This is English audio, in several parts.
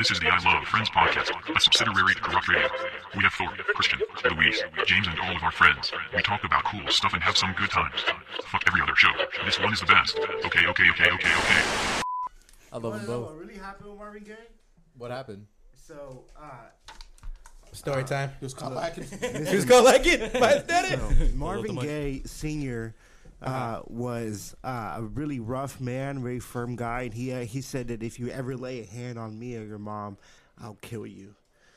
This is the I Love Friends podcast, a subsidiary of Corrupt Radio. We have Thor, Christian, Louise, James, and all of our friends. We talk about cool stuff and have some good times. Fuck every other show. This one is the best. Okay. I love them both. What really happened with Marvin Gaye? What happened? So, story time. Just go like it. Just go like it. My aesthetic. So, Marvin Gaye Sr. Was a really rough man, very firm guy, and he said that if you ever lay a hand on me or your mom, I'll kill you.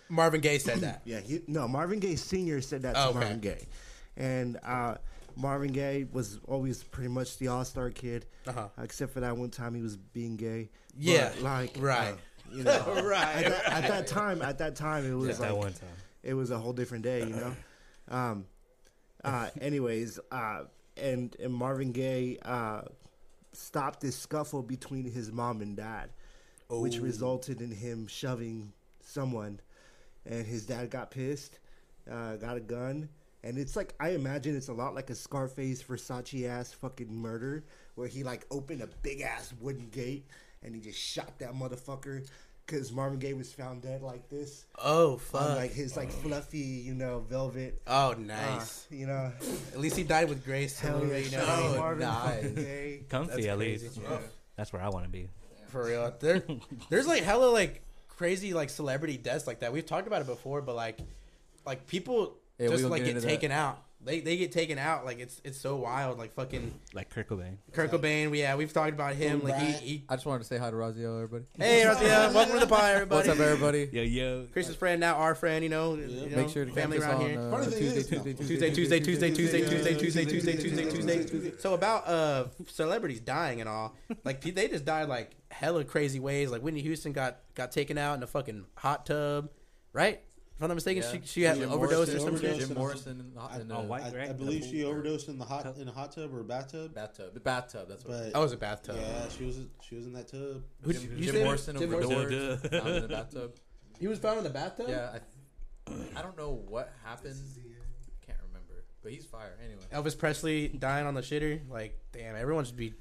Marvin Gaye said that. Yeah, Marvin Gaye Sr. said that to Marvin Gaye, and Marvin Gaye was always pretty much the all-star kid, except for that one time he was being gay. Yeah, but, At that time, it was just like that one time. It was a whole different day, you know. And Marvin Gaye stopped this scuffle between his mom and dad, which resulted in him shoving someone. And his dad got pissed, got a gun. And it's like, I imagine it's a lot like a Scarface, Versace-ass fucking murder, where he like opened a big-ass wooden gate and he just shot that motherfucker. Because Marvin Gaye was found dead like this. Oh, fuck. On, like, his, like, fluffy, velvet. Oh, nice. At least he died with grace. Hell yeah. Marvin Gaye. Comfy, at least. Yeah. That's where I want to be. Yeah. For real. There's, like, hella, like, crazy, like, celebrity deaths like that. We've talked about it before, but, like people just, like, get taken out. They get taken out. Like, it's so wild. Like, fucking... Like Kurt Cobain. We've talked about him. Like, he... I just wanted to say hi to Raziel, everybody. Hey, Raziel. Welcome to the pod, everybody. What's up, everybody? Yo. Chris's friend, now our friend, Make sure to family around here. Tuesday. So, about celebrities dying and all. Like, they just died, like, hella crazy ways. Like, Whitney Houston got taken out in a fucking hot tub. Right? If I'm not mistaken, she had an overdose or something. Jim Morrison I believe she overdosed in a hot tub or bathtub. The bathtub. That's what. It was a bathtub. Yeah, she was in that tub. Jim Morrison overdosed. Found in the bathtub. He was found in the bathtub. Yeah, I don't know what happened. I can't remember, but he's fire anyway. Elvis Presley dying on the shitter. Like, damn, everyone should be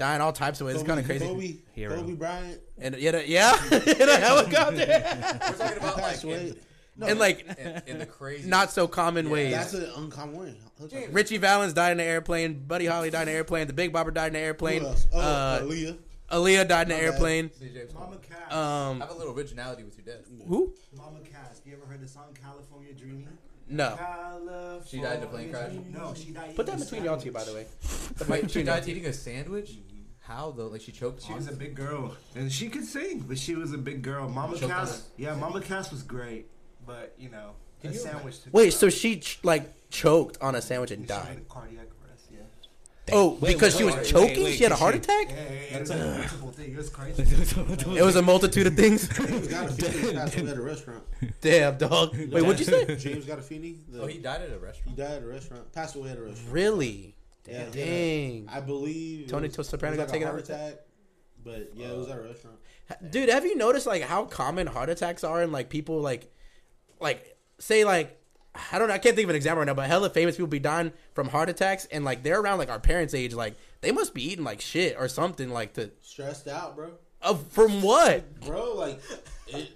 dying all types of ways. It's kind of crazy. Kobe Bryant. And in a helicopter. We're talking about like. No, and like in the crazy, not so common ways. That's an uncommon way. Richie Valens died in an airplane. Buddy Holly died in an airplane. The Big Bopper died in an airplane. Aaliyah died in an airplane. Mama Cass. Have a little originality with your dad. Who? Mama Cass. You ever heard the song California Dreaming? No. California. She died in a plane crash. No, she died. Put that between y'all two, by the way. Wait, she died eating a sandwich. How though? Like, she choked. She was a big girl, and she could sing, but she was a big girl. Mama Cass. Yeah, Mama Cass was great. But, a sandwich... Wait, so she, choked on a sandwich and died? She had a cardiac arrest, yeah. Because she was choking? She had a heart attack? Yeah. That's a multiple thing. It was crazy. It was a multitude of things? James got a feeny at a restaurant. Damn, dog. Wait, what'd you say? James got a feeny. He died at a restaurant? He died at a restaurant. Passed away at a restaurant. Really? Yeah, dang. I believe... Tony Soprano got taken out of a heart attack. But, yeah, it was at a restaurant. Dude, have you noticed, how common heart attacks are and, people, I can't think of an example right now, but hella famous people be dying from heart attacks, and they're around our parents' age. They must be eating shit or something to stressed out, bro. From what, bro?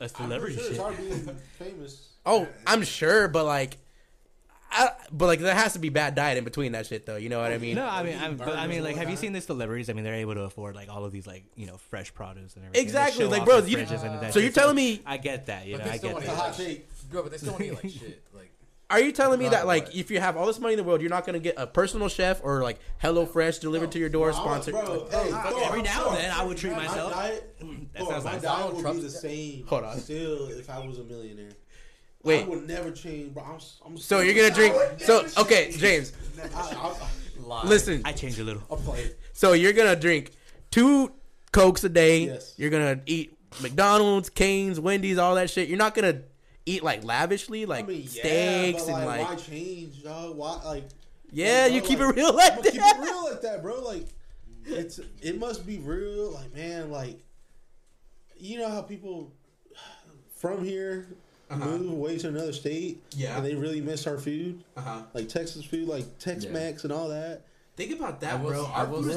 A celebrity shit. It's hard being famous. Oh, I'm sure, but there has to be bad diet in between that shit, though. You know what I mean? No, have you seen the celebrities? I mean, they're able to afford all of these fresh produce and everything. Exactly, bro. So you're telling me? I get that. I get that. It's a hot take. Bro, but they still want to eat shit. Are you telling me that if you have all this money in the world, you're not going to get a personal chef or HelloFresh delivered to your door, sponsored? Bro, every now and then I would treat myself. My diet would be the same. Hold on. Still, if I was a millionaire. Wait. I would never change, bro. I'm so you're going to drink. So okay, James. Listen. I change a little. I'll play it. So you're going to drink 2 Cokes a day. Yes. You're going to eat McDonald's, Cane's, Wendy's, all that shit. You're not going to eat lavishly, steaks, but, and why change, dog? Why you keep it real like that. Keep it real like that, bro. It must be real, man. How people from here move away to another state, and they really miss our food, Texas food, Tex-Mex and all that. Think about that, bro. Our food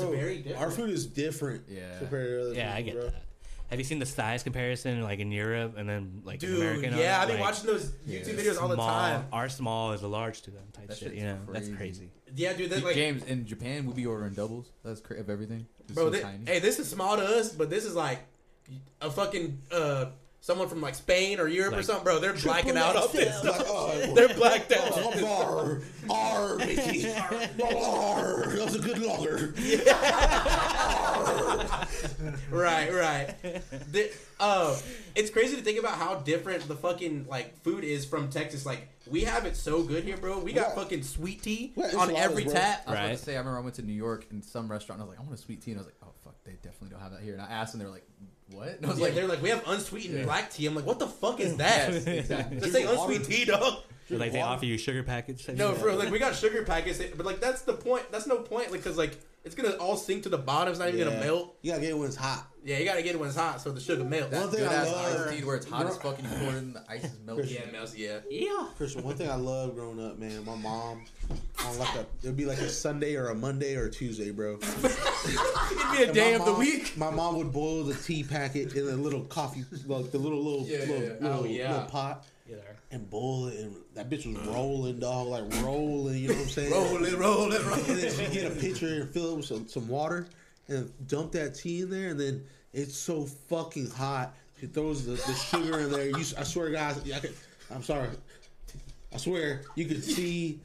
is very different. Compared to other people, I get that. Have you seen the size comparison, like in Europe and then like in America? Yeah, I've been watching those YouTube videos all the time. Our small is a large to them type shit. Yeah, that's crazy. Yeah, dude. That's like James in Japan would be ordering doubles. That's crazy of everything. Bro, hey, this is small to us, but this is like a fucking someone from like Spain or Europe or something. Bro, they're blacking out up this. They're blacked out. R, Mickey. R. That was a good logger. Right, right. It's crazy to think about how different the fucking like food is from Texas. Like we have it so good here, bro. We got fucking sweet tea on every tap. I was about to say, I remember I went to New York in some restaurant. And I was like, I want a sweet tea, and I was like, oh fuck, they definitely don't have that here. And I asked, and they were like, what? And I was like, they're like, we have unsweetened black tea. I'm like, what the fuck is that? Exactly. Just say unsweet tea, dog. Like they offer you sugar packets. No, bro. Like we got sugar packets, but like that's the point. That's no point. Like because like. It's going to all sink to the bottom. It's not even going to melt. You got to get it when it's hot. Yeah, you got to get it when it's hot so the sugar melts. That's one thing I love. Iced tea where it's hot as fucking you pour it in the ice is melting. Yeah, it melts, yeah. Christian, one thing I loved growing up, man, my mom, on like it would be like a Sunday or a Monday or a Tuesday, bro. It'd be a day of the week. My mom would boil the tea packet in a little coffee, like the little pot. Yeah. And boil it, and that bitch was rolling, dog, like rolling, you know what I'm saying? rolling. And then she'd get a pitcher and fill it with some water and dump that tea in there, and then it's so fucking hot. She throws the sugar in there. I swear, guys, I'm sorry. I swear, you could see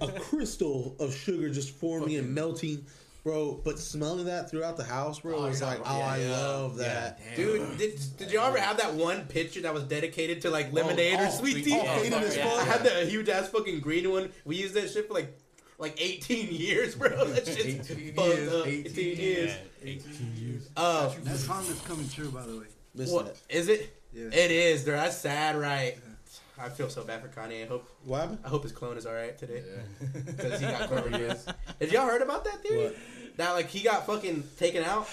a crystal of sugar just forming and melting. Bro, but smelling that throughout the house, bro, was like, I love that. Yeah, dude, did y'all ever have that one pitcher that was dedicated to, like, lemonade or sweet tea? I had that huge-ass fucking green one. We used that shit for, like 18 years, bro. That shit's fucked up. 18 years. 18 years. That song is coming true, by the way. What? Is it? Yeah. It is, bro. That's sad, right? Yeah. I feel so bad for Kanye. I hope his clone is all right today. Because he got coronavirus. Have y'all heard about that theory? What? That like he got fucking taken out,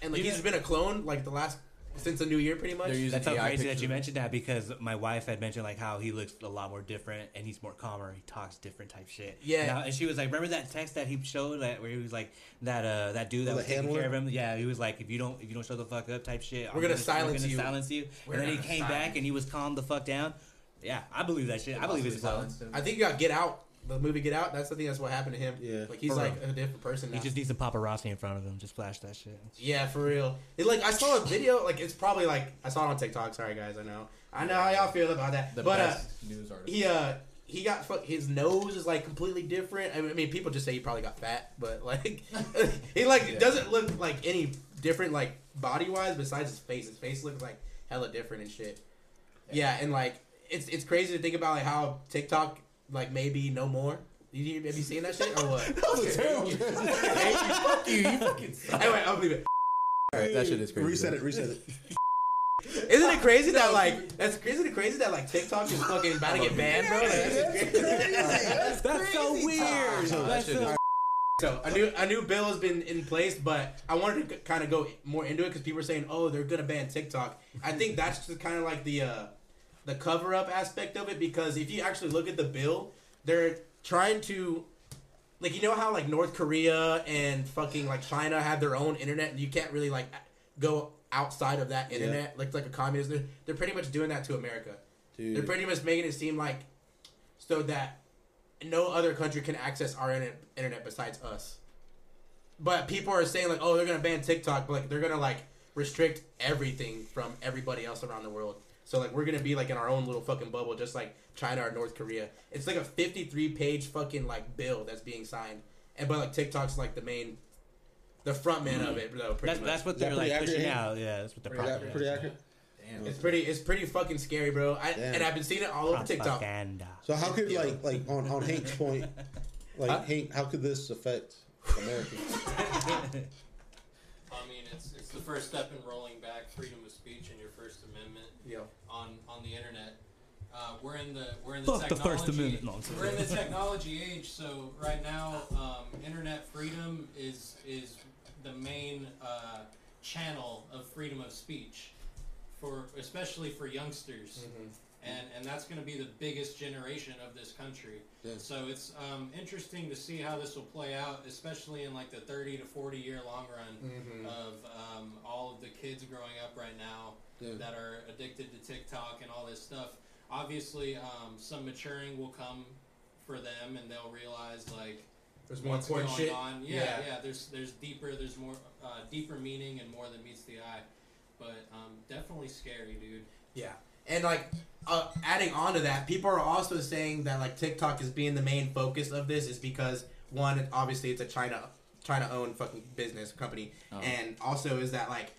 and like he's been a clone like the last since the new year pretty much. That's how crazy that you mentioned that because my wife had mentioned like how he looks a lot more different and he's more calmer. He talks different type shit. Yeah, and she was like, remember that text that he showed that where he was like that dude that was taking care of him. Yeah, he was like, if you don't show the fuck up type shit, we're gonna silence you. And then he came back and he was calmed the fuck down. Yeah, I believe that shit. I believe it's silence. I think you got Get Out. The movie Get Out, that's the thing. That's what happened to him. Yeah, like he's like a different person now. He just needs a paparazzi in front of him. Just flash that shit. Yeah, for real. I saw a video. Like it's probably like I saw it on TikTok. Sorry guys, I know how y'all feel about that. But best news article. He got his nose is like completely different. I mean, people just say he probably got fat, but like he like doesn't look like any different like body wise besides his face. His face looks like hella different and shit. Yeah, and like it's crazy to think about like how TikTok. Like maybe no more. Have you seen that shit or what? That was terrible. Hey, fuck you. You fucking suck. Anyway, I'll leave it. All right, that shit is crazy. Reset it. Isn't it crazy that like TikTok is fucking about to get banned, bro? Like, that's so weird. So a new bill has been in place, but I wanted to kind of go more into it because people are saying, oh, they're gonna ban TikTok. I think that's just kind of like the cover-up aspect of it, because if you actually look at the bill, they're trying to, like, you know how, like, North Korea and fucking, like, China have their own internet, and you can't really, like, go outside of that internet, like a communist. They're pretty much doing that to America. Dude. They're pretty much making it seem like, so that no other country can access our internet besides us. But people are saying, like, oh, they're going to ban TikTok, but, like, they're going to, like, restrict everything from everybody else around the world. So, like, we're going to be, like, in our own little fucking bubble, just like China or North Korea. It's, like, a 53-page fucking, like, bill that's being signed. But, like, TikTok's, like, the front man of it, though, pretty much. That's what they're, like, pushing out. Yeah, that's what they're probably pretty accurate. Damn. It's pretty fucking scary, bro. And I've been seeing it all over TikTok. So, how could, like on Hank's point, like, Hank, how could this affect Americans? I mean, it's the first step in rolling back freedom of speech and your First Amendment on the internet. We're in the technology. The First Amendment. No, we're in the technology age, so right now, internet freedom is the main channel of freedom of speech, especially for youngsters. And that's going to be the biggest generation of this country. Yeah. So it's interesting to see how this will play out, especially in like the 30 to 40 year long run of all of the kids growing up right now that are addicted to TikTok and all this stuff. Obviously, some maturing will come for them, and they'll realize like there's more going shit. On. Yeah. There's more deeper meaning and more than meets the eye. But definitely scary, dude. Yeah. And, like, adding on to that, people are also saying that, like, TikTok is being the main focus of this is because, one, obviously it's a China-owned fucking business company. Oh. And also is that, like,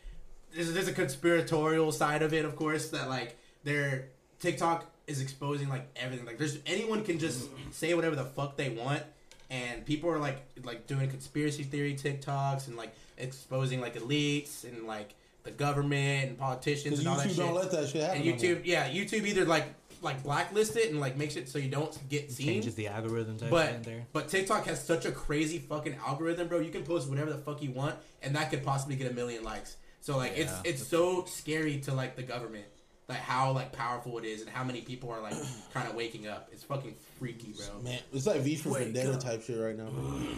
there's a conspiratorial side of it, of course, that, like, their TikTok is exposing, like, everything. Like, anyone can just say whatever the fuck they want. And people are, like doing conspiracy theory TikToks and, like, exposing, like, elites and, like, the government and politicians and all that shit. YouTube don't let that shit happen. And YouTube, YouTube either like blacklists it and like makes it so you don't get seen. Changes the algorithm. But TikTok has such a crazy fucking algorithm, bro. You can post whatever the fuck you want, and that could possibly get 1 million likes. So like it's so scary to like the government, like how like powerful it is and how many people are like kind of waking up. It's fucking freaky, bro. Man, it's like V for Vendetta type shit right now.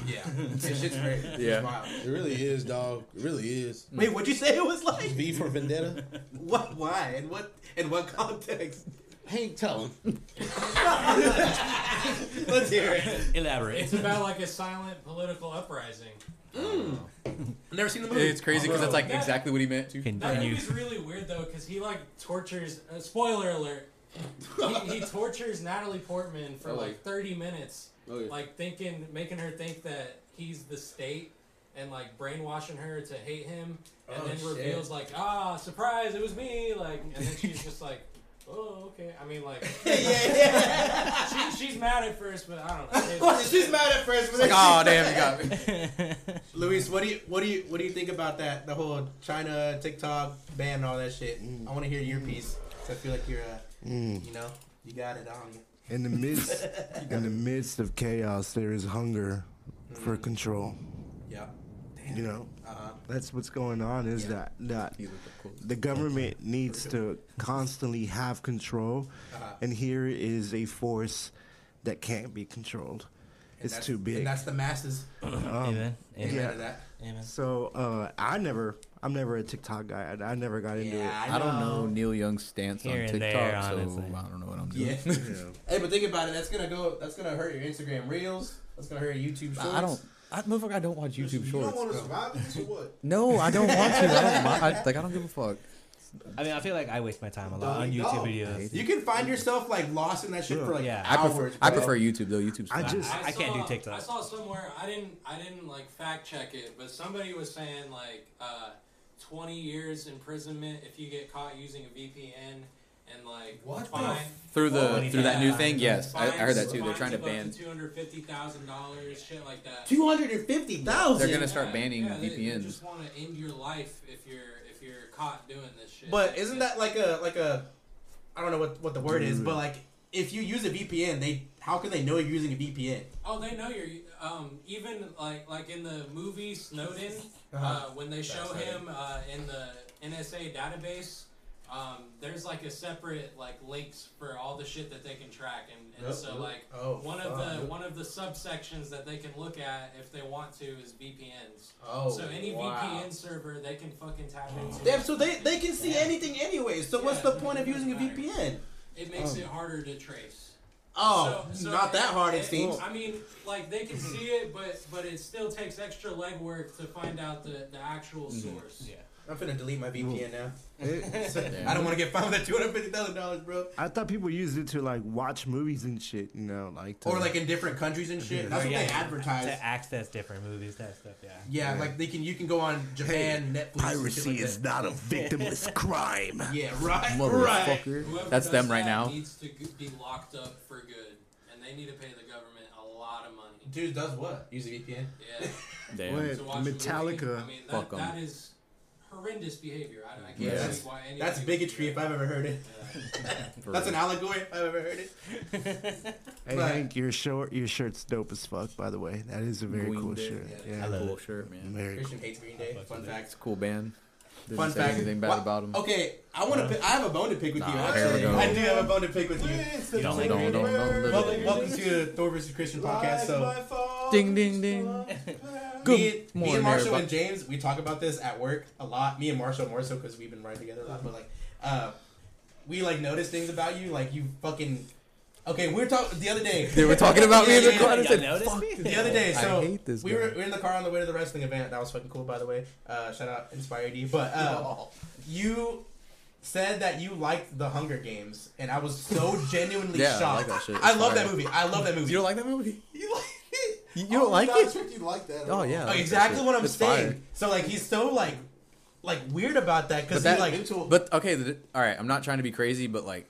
Yeah, this shit's crazy. Yeah, wild. It really is, dog. It really is. Wait, what'd you say it was like? V for Vendetta. What? Why? And what? In what context? Hank, tell him. Let's hear it. Elaborate. It's about like a silent political uprising. I've never seen the movie. It's crazy because that's like exactly what he meant to. That movie's really weird though because he like tortures. Spoiler alert. He tortures Natalie Portman for like 30 minutes, like making her think that he's the state and like brainwashing her to hate him, and then reveals like, surprise, it was me. Like, and then she's just like, oh, okay. I mean, like, she's mad at first, but I don't know. She's mad at first, but like, oh damn, you got me. Luis, what do you think about that? The whole China TikTok ban and all that shit. I want to hear your piece. I feel like you're, you know, you got it on. In the midst of chaos, there is hunger for control. Yeah. Damn. You know, that's what's going on. Is that the government needs to constantly have control, and here is a force that can't be controlled. It's too big. And that's the masses. Amen. Amen to that. Amen. So I'm never a TikTok guy. I never got into it. I don't know Neil Young's stance here on TikTok, so I don't know what I'm doing. Yeah. Hey, but think about it. That's gonna hurt your Instagram Reels. That's gonna hurt your YouTube Shorts. I don't watch YouTube Shorts. You don't want to survive this or what? No, I don't want to. I don't give a fuck. I mean, I feel like I waste my time a lot on YouTube videos. You can find yourself like lost in that shit for like hours. I prefer YouTube though. YouTube's fun. I can't do TikTok. I saw somewhere I didn't like fact check it, but somebody was saying like 20 years imprisonment if you get caught using a VPN and like what through that new thing. Yes, I heard that too. They're trying to ban $250,000 shit like that. $250,000. They're gonna start banning VPNs. They just want to end your life if you're caught doing this shit. But isn't that like a I don't know what the word is, but like if you use a VPN, how can they know you're using a VPN? Oh, they know you're even like in the movie Snowden, when they show him in the NSA database, there's like a separate like links for all the shit that they can track, and so like one of the subsections that they can look at if they want to is VPNs. Oh, so any VPN server they can fucking tap into. Damn, so they can see anything anyway. So what's the point of using a VPN? It makes it harder to trace. Oh, not that hard it seems. I mean, like they can see it, but it still takes extra legwork to find out the actual source. Yeah. I'm finna delete my VPN now. I don't want to get fined with that $250,000, bro. I thought people used it to like watch movies and shit, you know, like or like in different countries and shit. That's what they advertise to access different movies, that stuff. Yeah, like you can go on Japan Netflix. Piracy and shit like is not a victimless crime. Yeah, right, motherfucker. That's them right now. Needs to be locked up for good, and they need to pay the government a lot of money. Dude does what? Use a VPN? Yeah. Damn. Metallica. I mean, that is horrendous behavior. I can't see why anything. That's bigotry if I've ever heard it. That's an allegory if I've ever heard it. Hey Hank, your shirt's dope as fuck, by the way. That is a very cool shirt. Yeah, I love it. Cool shirt, man. Very Christian hates Green Day. Fun fact. Cool band. Fun fact. Anything bad about him? Okay, I have a bone to pick with you. Actually, I do have a bone to pick with you. Don't. Welcome to the Thor vs. Christian podcast. So, ding ding ding. Me and Marshall and James, we talk about this at work a lot. Me and Marshall more so because we've been riding together a lot. But like, we like notice things about you, like you fucking. Okay, we were talking the other day. They were talking about me in the car. And said, fuck me. The other day, so I hate this we were in the car on the way to the wrestling event. That was fucking cool, by the way. Shout out Inspire D. But you said that you liked the Hunger Games, and I was so genuinely shocked. I like that shit. I love that movie. You don't like that movie? You don't like it? I expect you like that. Oh yeah, exactly what I'm saying. So like, he's so like weird about that because he's like. But okay, all right. I'm not trying to be crazy, but like,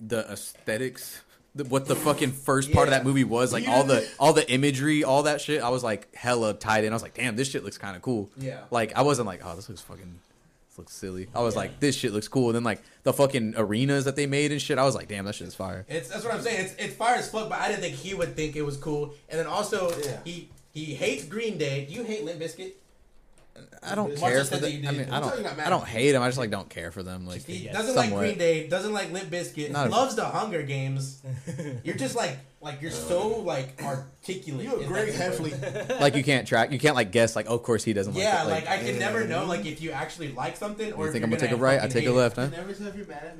the aesthetics. What the fucking first part of that movie was, like all the imagery, all that shit. I was like hella tied in. I was like, damn, this shit looks kind of cool. Yeah. Like I wasn't like, oh, this looks silly. I was like, this shit looks cool. And then like the fucking arenas that they made and shit, I was like, damn, that shit is fire. That's what I'm saying. It's fire as fuck, but I didn't think he would think it was cool. And then also he hates Green Day. Do you hate Limp Bizkit? I don't care for them. I mean, I don't hate them. I just like don't care for them. Like he doesn't like Green Day, doesn't like Limp Bizkit, loves the Hunger Games. You're just like you're so like articulate. You're a great athlete. Like you can't like guess. Like of course he doesn't. Yeah, like it. Like I could never know like if you actually like something or. You think I'm gonna take a right? I take a left. Huh? Never tell if you're mad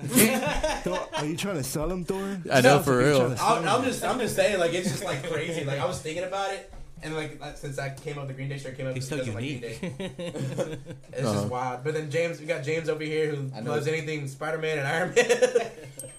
at me. Are you trying to sell him, Thor? I know for real. I'm just saying like it's just like crazy. Like I was thinking about it. And like since I came up, the Green Day shirt came up. He's so unique. Like Green Day. It's just wild. But then we got James over here who loves anything Spider-Man and Iron Man.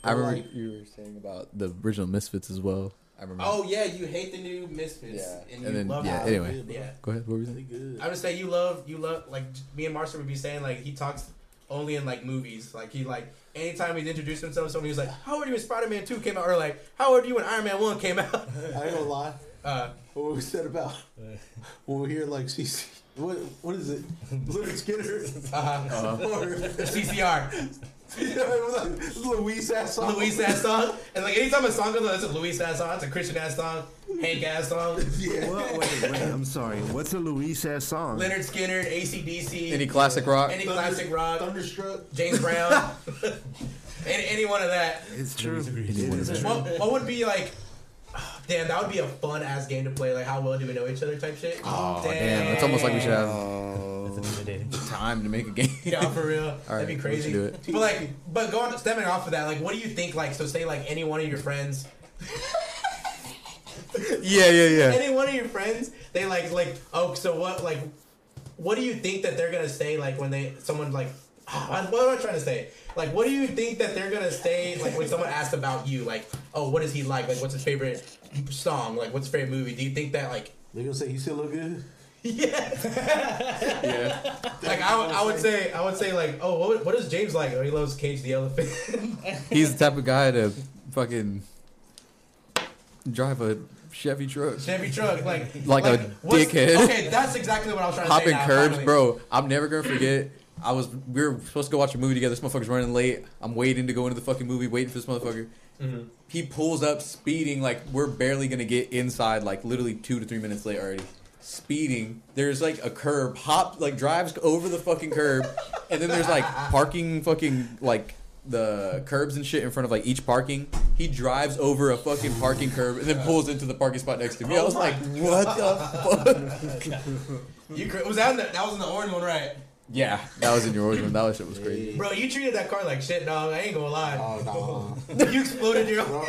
I remember you were saying about the original Misfits as well. I remember. Oh yeah, you hate the new Misfits and you love it. Anyway, go ahead. What were you saying? Good. I would say you love like me and Marshall would be saying like he talks only in like movies. Like he like anytime he's introduced himself, somebody was like, "How old are you when Spider-Man 2 came out?" Or like, "How old are you when Iron Man 1 came out?" I ain't gonna lie. What we said about when we hear like CC, what is it? Leonard Skinner or CCR. You know, Luis ass song. Luis ass song. And like anytime a song goes, that's a Luis ass song. It's a Christian ass song. Hank ass song. Yeah. Well, wait. I'm sorry. What's a Luis ass song? Leonard Skinner, AC/DC. Any classic rock. Thunderstruck. James Brown. any one of that. It's true. It is true. What would be like? Damn, that would be a fun ass game to play. Like, how well do we know each other? Type shit. Oh damn, it's almost like we should have time to make a game. Yeah, for real. Right, that'd be crazy. Do it. But like, going stemming off of that, like, what do you think? Like, so say like any one of your friends. yeah. Any one of your friends, they like oh, so what? Like, what do you think that they're gonna say? Like when someone like. What am I trying to say? Like, what do you think that they're gonna say? Like, when someone asks about you, like, oh, what is he like? Like, what's his favorite song? Like, what's his favorite movie? Do you think that like they're gonna say he still look good? Yeah. Yeah. Like I would say like, oh, what does James like? Oh, he loves Cage the Elephant. He's the type of guy to fucking drive a Chevy truck, like a dickhead. Okay, that's exactly what I was trying to say. Hopping curbs, bro. I'm never gonna forget. We were supposed to go watch a movie together. This motherfucker's running late. I'm waiting to go into the fucking movie, waiting for this motherfucker. Mm-hmm. He pulls up speeding, like we're barely gonna get inside, like literally 2 to 3 minutes late already. Speeding. There's like a curb, drives over the fucking curb, and then there's like parking fucking like the curbs and shit in front of like each parking. He drives over a fucking parking curb and then pulls into the parking spot next to me. I was like, what the fuck? That was in the orange one, right? Yeah, that was in your origin. That shit was crazy. Bro, you treated that car like shit, dog. I ain't gonna lie. Oh, no. You exploded your... Bro,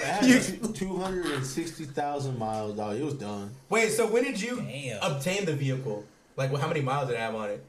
260,000 miles, dog. It was done. Wait, so when did you obtain the vehicle? Like, how many miles did it have on it?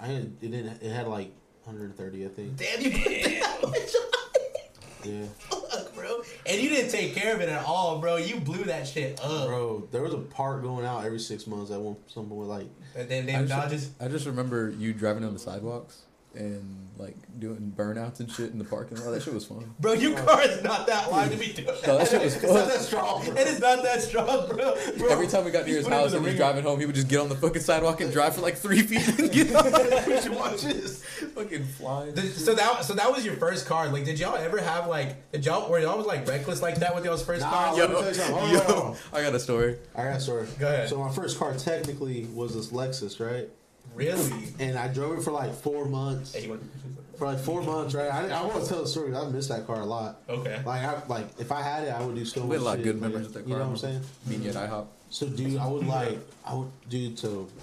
It had like 130, I think. Damn, you put that much on it? Yeah. Fuck, bro. And you didn't take care of it at all, bro. You blew that shit up. Bro, there was a part going out every 6 months at some point, like... I just remember you driving on the sidewalks and like doing burnouts and shit in the parking lot. That shit was fun. Bro, your car is not that wide to be doing that. No, that shit was fun. It's not that strong. It is not that strong, bro. Every time we got near his house and he was driving home, he would just get on the fucking sidewalk and drive for like 3 feet and get on the watches. Fucking flying. So that was your first car. Like, did y'all ever have like were y'all was like reckless like that with y'all's first car? Yo, I got a story. Go ahead. So my first car technically was this Lexus, right? Really? And I drove it for like 4 months. Right? I want to tell the story. I miss that car a lot. Okay. Like if I had it, I would do so much. We had a lot of good memories with that car. You know what I'm saying? Being at IHOP. So, dude, I would,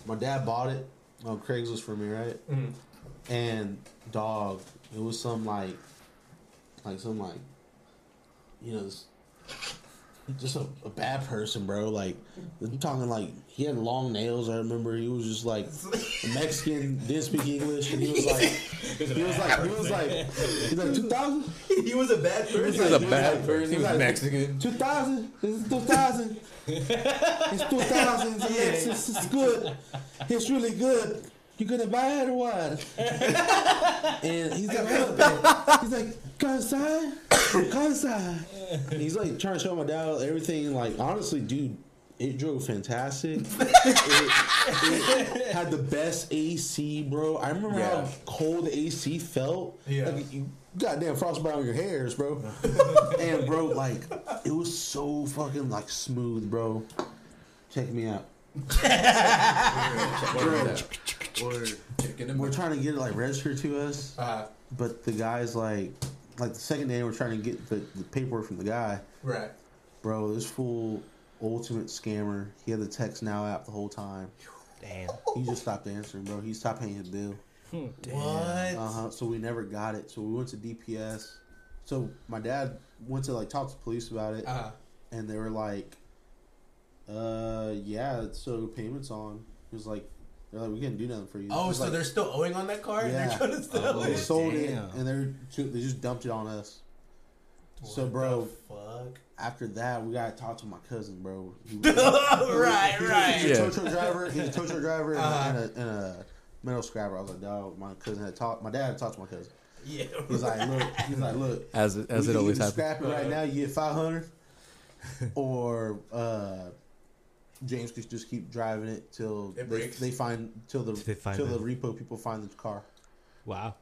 my dad bought it on Craigslist for me, right? Mm-hmm. And dog, it was some you know, just a bad person, bro. Like, I'm talking like he had long nails. I remember he was just like Mexican, didn't speak English, and he was like 2000. He was a bad person. He was a bad person. He was like, Mexican. 2000. This is 2000. It's 2000. Yes, it's good. It's really good. You gonna buy it or what? And he's like, come inside. And he's like trying to show my dad everything. Like, honestly, dude, it drove fantastic. it had the best AC, bro. I remember how cold the AC felt. Yeah. Like, you goddamn frostbite on your hairs, bro. And bro, like, it was so fucking like smooth, bro. Check me out. We're trying to get it like registered to us, but the guy's like the second day we're trying to get the paperwork from the guy. Right, bro, this fool, ultimate scammer. He had the Text Now app the whole time. Damn, he just stopped answering, bro. He stopped paying his bill. Damn. What? So we never got it. So we went to DPS. So my dad went to like talk to the police about it, and they were like, so payments on. He was like, they're like, we can't do nothing for you. Oh, so like, they're still owing on that car? Yeah. And they're trying to sell it? They sold it, and they just dumped it on us. What, so, bro, the fuck? After that, we got to talk to my cousin, bro. He's a tow truck driver. And a metal scrapper. I was like, dog, my dad had talked to my cousin. Yeah. He's like, look. As it always happens. Scrap it right now, you get 500. Or, James could just keep driving it till the repo people find the car. Wow,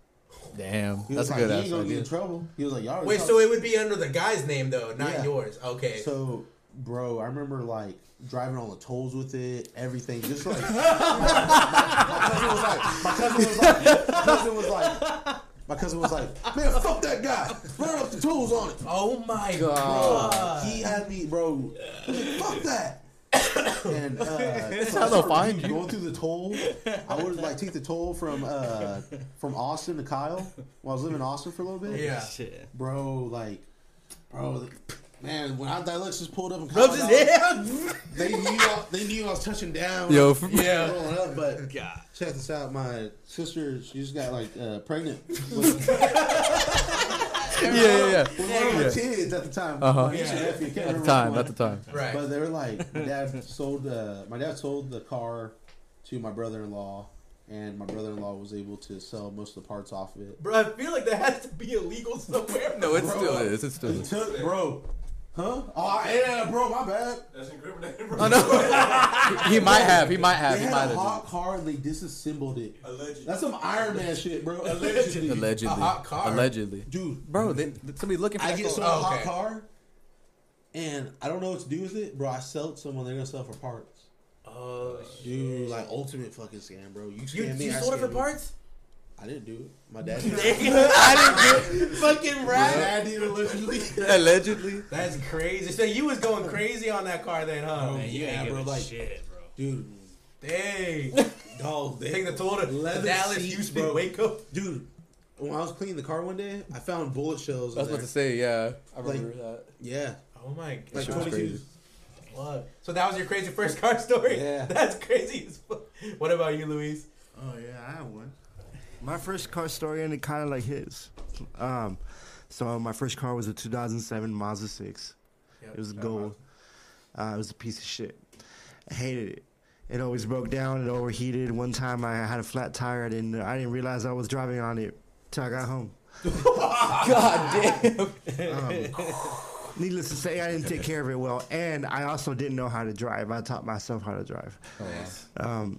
damn, that's like, a good. He ain't gonna get in trouble. He was like, y'all. Wait, so it would be under the guy's name though, not yours. Okay. So, bro, I remember like driving on the tolls with it, everything. Just like my cousin was like, man, fuck that guy. Run up the tools on it. Oh my god, bro, he had me, bro. He was like, fuck that. And that's how they'll find you. Going through the toll, I would like take the toll from Austin to Kyle. While I was living in Austin for a little bit, man, when that Lexus pulled up and Kyle, they knew I was touching down. Yo, rolling up. But God, check this out. My sister, she just got like pregnant. We were kids at the time. At the time. Right. But they were like, my dad sold the car to my brother-in-law, and my brother-in-law was able to sell most of the parts off of it. Bro, I feel like that has to be illegal somewhere. No, it still is. Bro. Huh? Oh, yeah, bro, my bad. That's incriminating, bro. Oh, no. He might have. They had a hot car and they disassembled it. Allegedly. That's some Iron Man shit, bro. Allegedly. A hot car. Allegedly. Dude. Bro, somebody looking for that. I get sold a hot car and I don't know what to do with it. Bro, I sell it to someone. They're going to sell for parts. Oh, dude, shit. Like ultimate fucking scam, bro. You sold it for parts? I didn't do it. My dad did it. I didn't do it. Fucking right. My dad did it allegedly. That's crazy. So you was going crazy on that car then, huh? Oh, man, you ain't giving shit, bro. Dude. Dang. Dog. Take the toll to Dallas, Houston, Waco. Dude, when I was cleaning the car one day, I found bullet shells. I was about to say, yeah. I remember that. Yeah. Oh, my God. Like 22s. What? So that was your crazy first car story? Yeah. That's crazy as fuck. What about you, Luis? Oh, yeah. I had one. My first car story ended kind of like his. So my first car was a 2007 Mazda 6. Yep, it was gold. It was a piece of shit. I hated it. It always broke down. It overheated. One time I had a flat tire. I didn't realize I was driving on it till I got home. God damn. Needless to say, I didn't take care of it well, and I also didn't know how to drive. I taught myself how to drive. Oh, wow.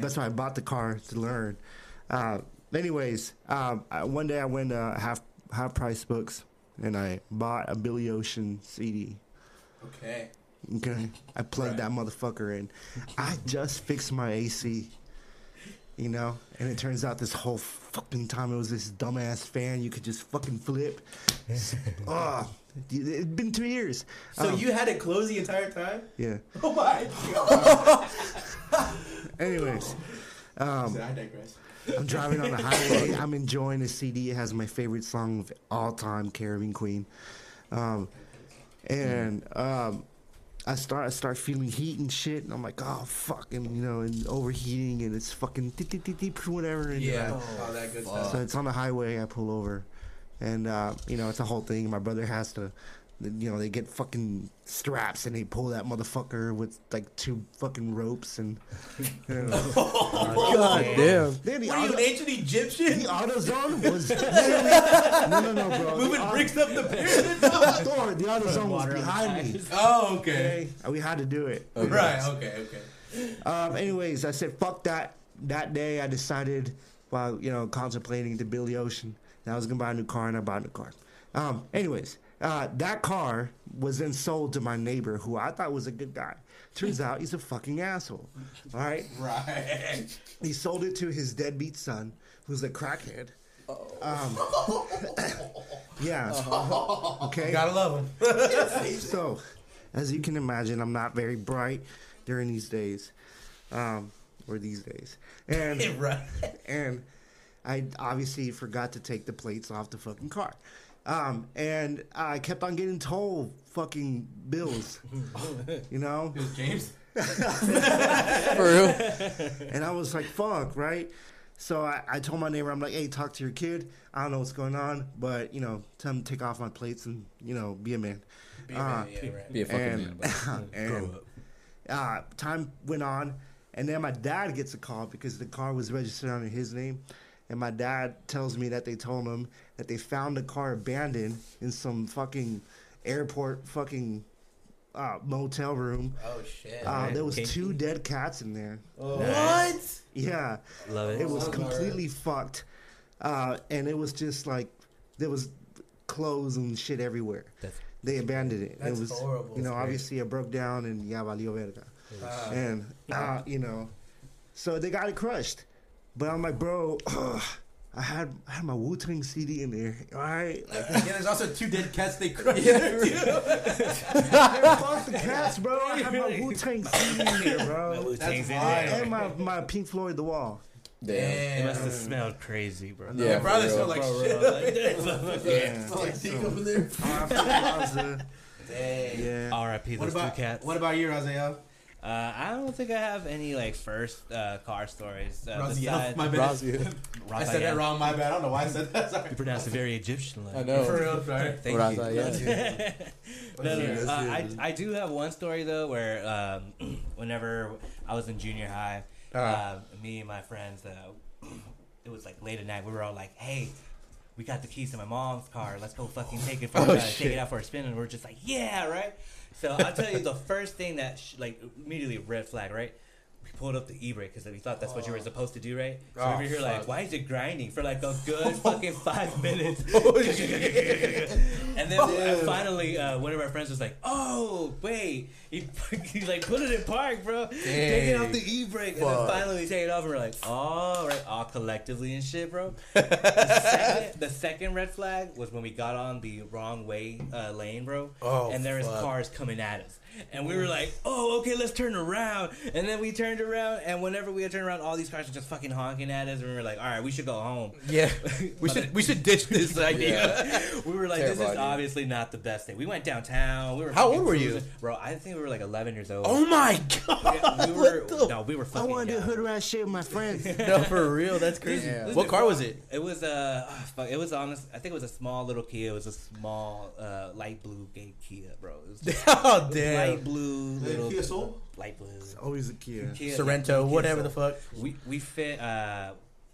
That's why I bought the car, to learn. One day I went to half price books and I bought a Billy Ocean CD. Okay. I plugged that motherfucker in. I just fixed my AC. you know? And it turns out this whole fucking time it was this dumbass fan you could just fucking flip. Oh, it's been 2 years. So you had it closed the entire time? Yeah. Oh my God. Anyways. I digress. I'm driving on the highway. I'm enjoying the CD. It has my favorite song of all time, Caribbean Queen. I start feeling heat and shit, and I'm like, oh fuck, and you know, and overheating, and it's fucking whatever. And, yeah, all that good stuff. So it's on the highway. I pull over, and you know, it's a whole thing. My brother has to, you know, they get fucking straps and they pull that motherfucker with like two fucking ropes and. You know. Oh, God damn! Man, what are you, an ancient Egyptian? The AutoZone was no, bro. Moving bricks up the pyramid. The AutoZone was behind me. Oh, okay. We had to do it. Okay. Right. Okay. Anyways, I said fuck that. That day, I decided, while you know, contemplating to Billy Ocean, that I was gonna buy a new car, and I bought a new car. Anyways. That car was then sold to my neighbor, who I thought was a good guy. Turns out he's a fucking asshole. All right? Right. He sold it to his deadbeat son, who's a crackhead. Yeah. Okay. Gotta love him. So, as you can imagine, I'm not very bright during these days. And, right. And I obviously forgot to take the plates off the fucking car. And I kept on getting told fucking bills, you know? It was James? For real? And I was like, fuck, right? So I told my neighbor, I'm like, hey, talk to your kid. I don't know what's going on, but, you know, tell him to take off my plates and, you know, be a man. Be a man, yeah, right. Be a fucking man. And time went on, and then my dad gets a call because the car was registered under his name. And my dad tells me that they told him that they found the car abandoned in some fucking airport fucking motel room. Oh, shit. There was two dead cats in there. Oh. What? Yeah. Love it. It was completely fucked. And it was just like, there was clothes and shit everywhere. They abandoned it. That's it was horrible. You know, obviously it broke down and ya valió verga. And, you know, so they got it crushed. But I'm like, bro, I had my Wu Tang CD in there, all right? Like, yeah, there's also two dead cats they crushed there, too. Fuck the cats, bro. I had my Wu Tang CD in there, bro. That's why. And my Pink Floyd The Wall. Damn. It must have smelled crazy, bro. Yeah, probably smelled like shit. Yeah. Smelled like dick up in there. R.I.P. Dang. Yeah. R.I.P. those two cats. What about you, Raziel? I don't think I have any like first car stories. Raziel, my bad. I said that wrong. My bad. I don't know why I said that. Sorry. You pronounced it very Egyptian-like. I know. For real, right? Thank you. I do have one story though, where whenever I was in junior high, me and my friends, it was like late at night. We were all like, "Hey, we got the keys to my mom's car. Let's go fucking take it for take it out for a spin." And we're just like, "Yeah, right." So I'll tell you the first thing that, immediately red flag, right? We pulled up the e-brake because we thought that's what you were supposed to do, right? So we were like, why is it grinding for like a good fucking 5 minutes? And then finally, one of our friends was like, oh, wait. He's like, put it in park, bro. Take it off the e-brake. And then finally take it off. And we're like, all right, all collectively and shit, bro. The second red flag was when we got on the wrong way lane, bro. Oh, and there was cars coming at us. And we were like, oh, okay, let's turn around. And then we turned around, and whenever we had turned around, all these cars were just fucking honking at us. And we were like, all right, we should go home. Yeah. we should ditch this idea. Yeah. We were like, terrible, this is obviously not the best thing. We went downtown. How old were you? Bro, I think we were like 11 years old. Oh, my God. Yeah, we were fucking I wanted to hood around shit with my friends. No, for real. That's crazy. Yeah. What car was it? It was, I think it was a small little Kia. It was a small light blue gay Kia, bro. It was oh, damn. Light blue, little Kia Soul? Light blue. It's always a Kia. Sorento, whatever the fuck. We fit,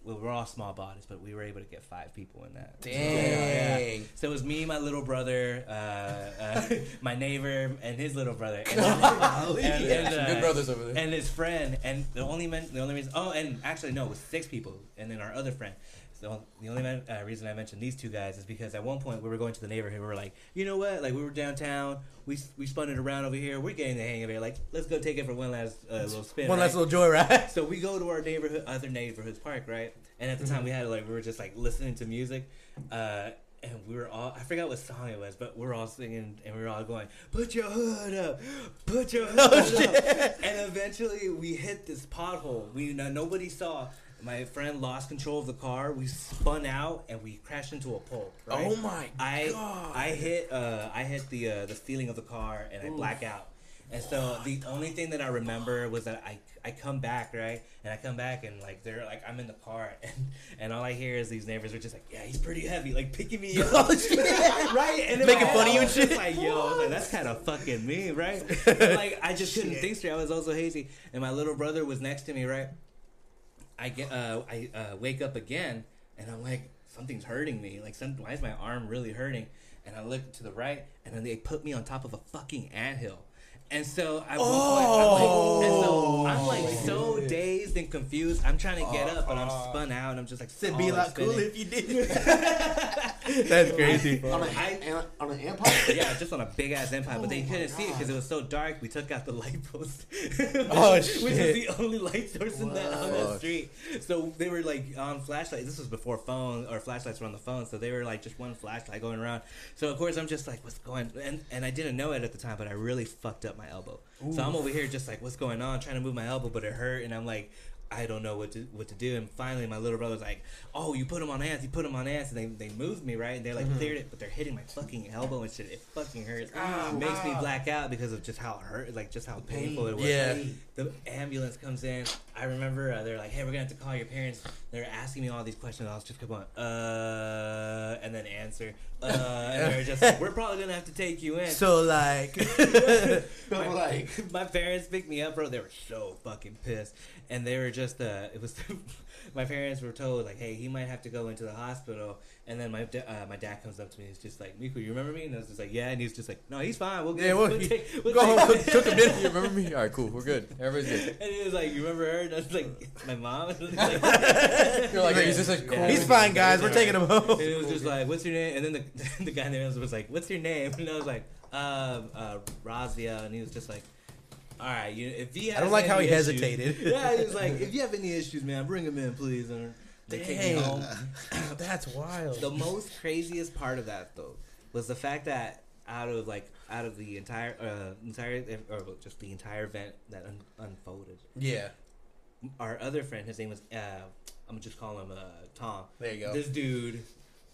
we're all small bodies, but we were able to get 5 people in that. Dang. Yeah. So it was me, my little brother, my neighbor, and his little brother. And good brothers over there. And his friend. And the only reason, it was 6 people. And then our other friend. So the only reason I mentioned these two guys is because at one point we were going to the neighborhood. We were like, you know what? Like, we were downtown. We spun it around over here. We're getting the hang of it. Like, let's go take it for one last little spin. One last little joyride. So we go to our neighborhood, other neighborhood's park, right? And at the time we had, like, we were just, like, listening to music. And we were all, I forgot what song it was, but we were all singing and we were all going, put your hood up, put your hood up. And eventually we hit this pothole. Nobody saw. My friend lost control of the car. We spun out and we crashed into a pole. Right? Oh my God! I hit the ceiling of the car and I black out. And so the only thing that I remember was that I come back, right? And I come back and, like, they're like, I'm in the car and all I hear is these neighbors are just like, yeah, he's pretty heavy, like picking me up. Oh, shit. Right? And making fun of you and shit. Like, yo, I was like, that's kind of fucking mean, right? And, like, I just couldn't think straight. I was also hazy. And my little brother was next to me, right? I wake up again and I'm like, something's hurting me. Like, why is my arm really hurting? And I look to the right and then they put me on top of a fucking anthill. And so I'm dazed and confused. I'm trying to get up, and I'm spun out, and I'm just like, it'd be like cool if you did. That's crazy. On an empire? Yeah, just on a big ass empire, but they couldn't see it because it was so dark. We took out the light post, which is the only light source in that on that street. So they were like on flashlights. This was before flashlights were on the phone, so they were like just one flashlight going around. So of course I'm just like, what's going? And I didn't know it at the time, but I really fucked up my elbow. Ooh. So I'm over here just like, what's going on? Trying to move my elbow, but it hurt, and I'm like, I don't know what to do. And finally my little brother's like, oh, you put him on ants, and they moved me, right? And they're like, cleared it, but they're hitting my fucking elbow and shit. It fucking hurts. It makes me black out because of just how hurt, like just how painful it was. Yeah. The ambulance comes in. I remember they're like, hey, we're gonna have to call your parents. They're asking me all these questions. I was just going, and then answer. And they're just like, we're probably gonna have to take you in. So like, my parents picked me up, bro. They were so fucking pissed, and they were just my parents were told, like, hey, he might have to go into the hospital. And then my dad comes up to me and he's just like, Miku, you remember me? And I was just like, yeah. And he's just like, no, he's fine. We'll go home. Cook a dinner. You remember me? All right, cool. We're good. Everybody's good. And he was like, you remember her? And I was like, my mom? And like, you're like, he's just like, cool. He's fine, guys. We're taking him home. And it was just like, what's your name? And then the guy in the ambulance was like, what's your name? And I was like, Raziel. And he was just like, all right, I don't like how he hesitated. Yeah, he was like, if you have any issues, man, bring him in, please. And they take me home. That's wild. The most craziest part of that, though, was the fact that out of the entire event that unfolded. Yeah. Our other friend, his name was I'm gonna just call him Tom. There you go. This dude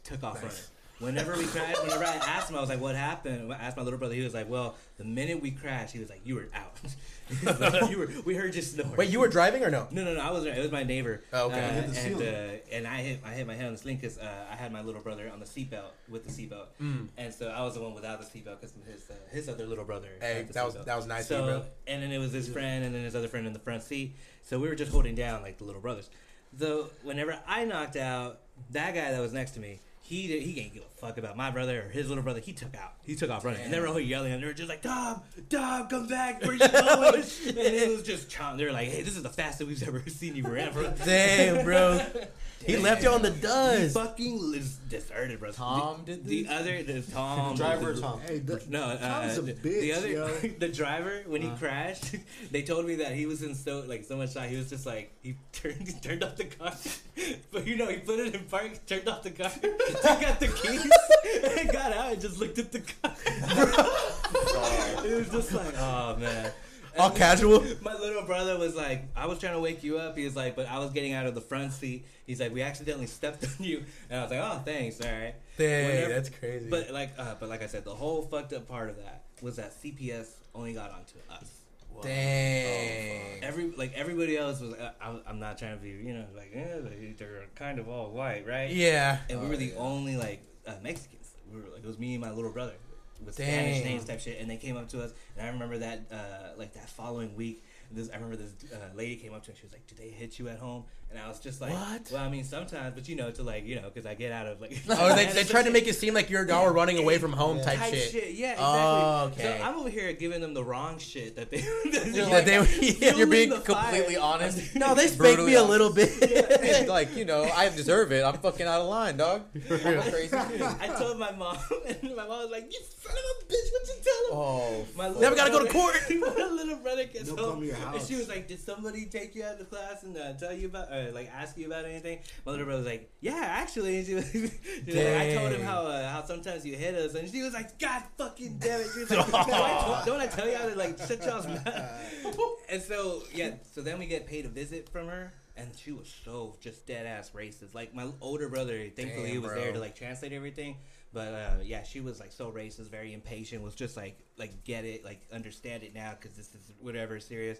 took off running. Whenever we crashed, whenever I asked him, I was like, what happened? I asked my little brother, he was like, well, the minute we crashed, he was like, you were out. He was like, we heard you snore. Wait, you were driving or no? No, I wasn't. It was my neighbor. Oh, okay. And I hit my head on the sling because I had my little brother on the seatbelt, with the seatbelt. Mm. And so I was the one without the seatbelt because his other little brother. Hey, that was nice of you, bro. And then it was his friend and then his other friend in the front seat. So we were just holding down like the little brothers. So whenever I knocked out, that guy that was next to me, He didn't give a fuck about my brother or his little brother. He took off running. And they were all yelling. And they were just like, Dom, come back. Where are you going? And it was just chomping. They were like, hey, this is the fastest we've ever seen you run ever. Damn, bro. He left you on the dust. He fucking deserted, bro. Tom did this? The driver or Tom? Hey, Tom's a bitch, the driver, when he crashed, they told me that he was in so much shock. He was just like, he turned off the car. But, he put it in park, turned off the car. Took out the keys and got out and just looked at the car. It was just like, oh man. And all casual. My little brother was like, I was trying to wake you up. He was like, but I was getting out of the front seat. He's like, we accidentally stepped on you. And I was like, oh, thanks. All right. Dang, that's crazy. But like I said, the whole fucked up part of that was that CPS only got onto us. Whoa. Dang. Everybody else was like, I'm not trying to be, they're kind of all white, right? Yeah. And we were the only Mexicans. We were like, it was me and my little brother with Spanish names type shit, and they came up to us. And I remember that that following week, I remember this lady came up to me. She was like, "Did they hit you at home?" And I was just like, what? Well, I mean, sometimes, but you know, to like, you know, because I get out of like. Oh, they tried to make it seem like you're now running away from home type shit. Yeah, exactly. Oh, okay. So I'm over here giving them the wrong shit that they. You're being completely honest. No, they faked me a little bit. Yeah. Like, you know, I deserve it. I'm fucking out of line, dog. I'm crazy. I told my mom, and my mom was like, "You son of a bitch, what you tell him?" Oh, never gotta go to court. My little brother gets home, and she was like, "Did somebody take you out of class and tell you about?" Like ask you about anything? My little brother was like, yeah, actually. And she was like, I told him how sometimes you hit us, and she was like, God fucking damn it! She was like, don't I tell y'all to like shut y'all's mouth? And so so then we get paid a visit from her, and she was so just dead ass racist. Like my older brother, thankfully, was there to like translate everything. But she was like so racist, very impatient. Was just like get it, like understand it now because this is whatever serious.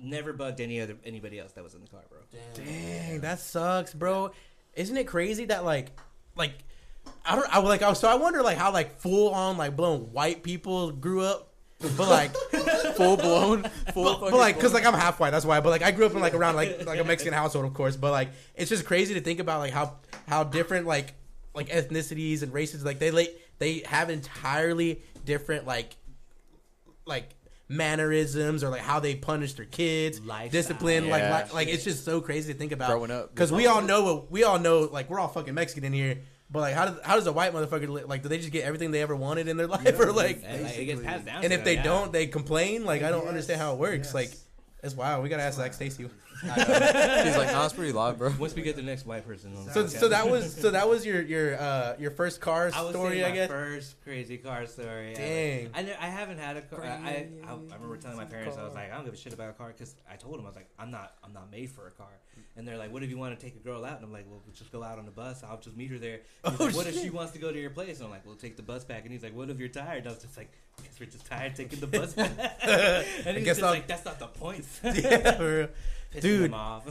Never bugged anybody else that was in the car, bro. Dang, that sucks, bro. Isn't it crazy that I wonder like how like full on like blown white people grew up, but like full blown, because like I'm half white, that's why. But like I grew up in like around like a Mexican household, of course. But like it's just crazy to think about like how different like ethnicities and races like they have entirely different like mannerisms or like how they punish their kids, discipline, like it's just so crazy to think about. Growing up, because we all know, like we're all fucking Mexican in here, but like how does a white motherfucker like? Do they just get everything they ever wanted in their life, or like it gets passed down? And if they don't, they complain. Like I don't understand how it works. Yes. Like it's wild. We gotta ask Zach Stacy. She's like, nah, it's pretty loud, bro. Once we get the next white person on. So that was your first car story, I guess. First crazy car story. Dang. I haven't had a car. I remember telling my parents, I was like, I don't give a shit about a car, because I told them I was like, I'm not made for a car. And they're like, what if you want to take a girl out? And I'm like, well, we'll just go out on the bus. I'll just meet her there. He's like, what if she wants to go to your place? And I'm like, we'll take the bus back. And he's like, what if you're tired? And I was just like, I guess we're just tired taking the bus back. And he's just like, that's not the point. Yeah, for real. Dude, them off.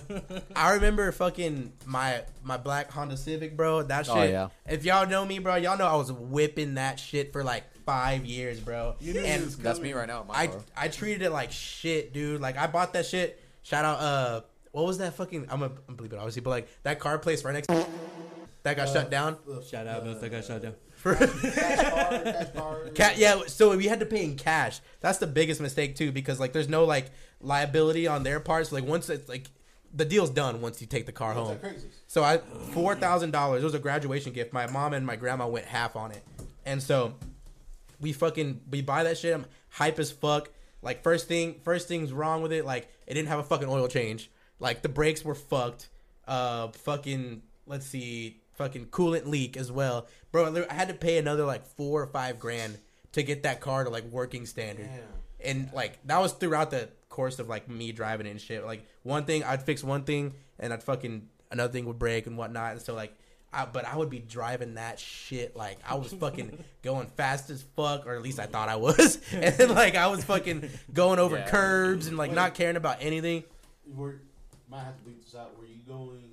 I remember fucking my black Honda Civic, bro. That shit. Oh, yeah. If y'all know me, bro, y'all know I was whipping that shit for like 5 years, bro. And that's me right now. I treated it like shit, dude. Like I bought that shit. Shout out. What was that fucking? I'm gonna bleep it obviously, but like that car place right next. That got shut down. Shout out, that got shut down. So we had to pay in cash. That's the biggest mistake too, because like there's no like liability on their part. So like once it's like the deal's done, once you take the car home. So I $4,000. It was a graduation gift. My mom and my grandma went half on it, and so we buy that shit. I'm hype as fuck. Like first thing's wrong with it. Like it didn't have a fucking oil change. Like the brakes were fucked. Fucking coolant leak as well, bro. I had to pay another like $4,000 or $5,000 to get that car to like working standard, and like that was throughout the course of like me driving and shit. Like I'd fix one thing, and I'd fucking another thing would break and whatnot. And so like, I would be driving that shit like I was fucking going fast as fuck, or at least I thought I was, and then like I was fucking going over curbs and like not caring about anything. Might have to leave this out. Were you going?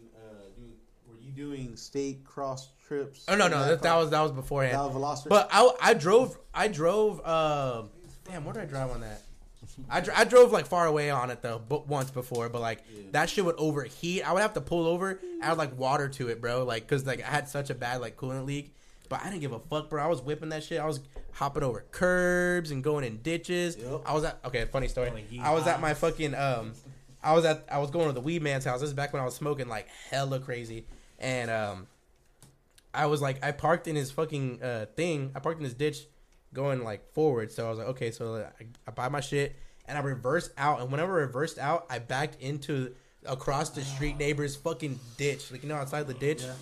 Doing state cross trips. Oh no, that was beforehand. That was but I drove. Damn, what did I drive on that? I drove like far away on it though, but once before. But like that shit would overheat. I would have to pull over, add like water to it, bro. Like because like I had such a bad like coolant leak. But I didn't give a fuck, bro. I was whipping that shit. I was hopping over curbs and going in ditches. Yep. Funny story. I was at my fucking I was going to the weed man's house. This is back when I was smoking like hella crazy. And I was like, I parked in his fucking thing. I parked in his ditch going like forward. So I was like, okay, so I buy my shit and I reversed out. And whenever I reversed out, I backed into across the street neighbor's fucking ditch. Like, you know, outside the ditch. Yeah.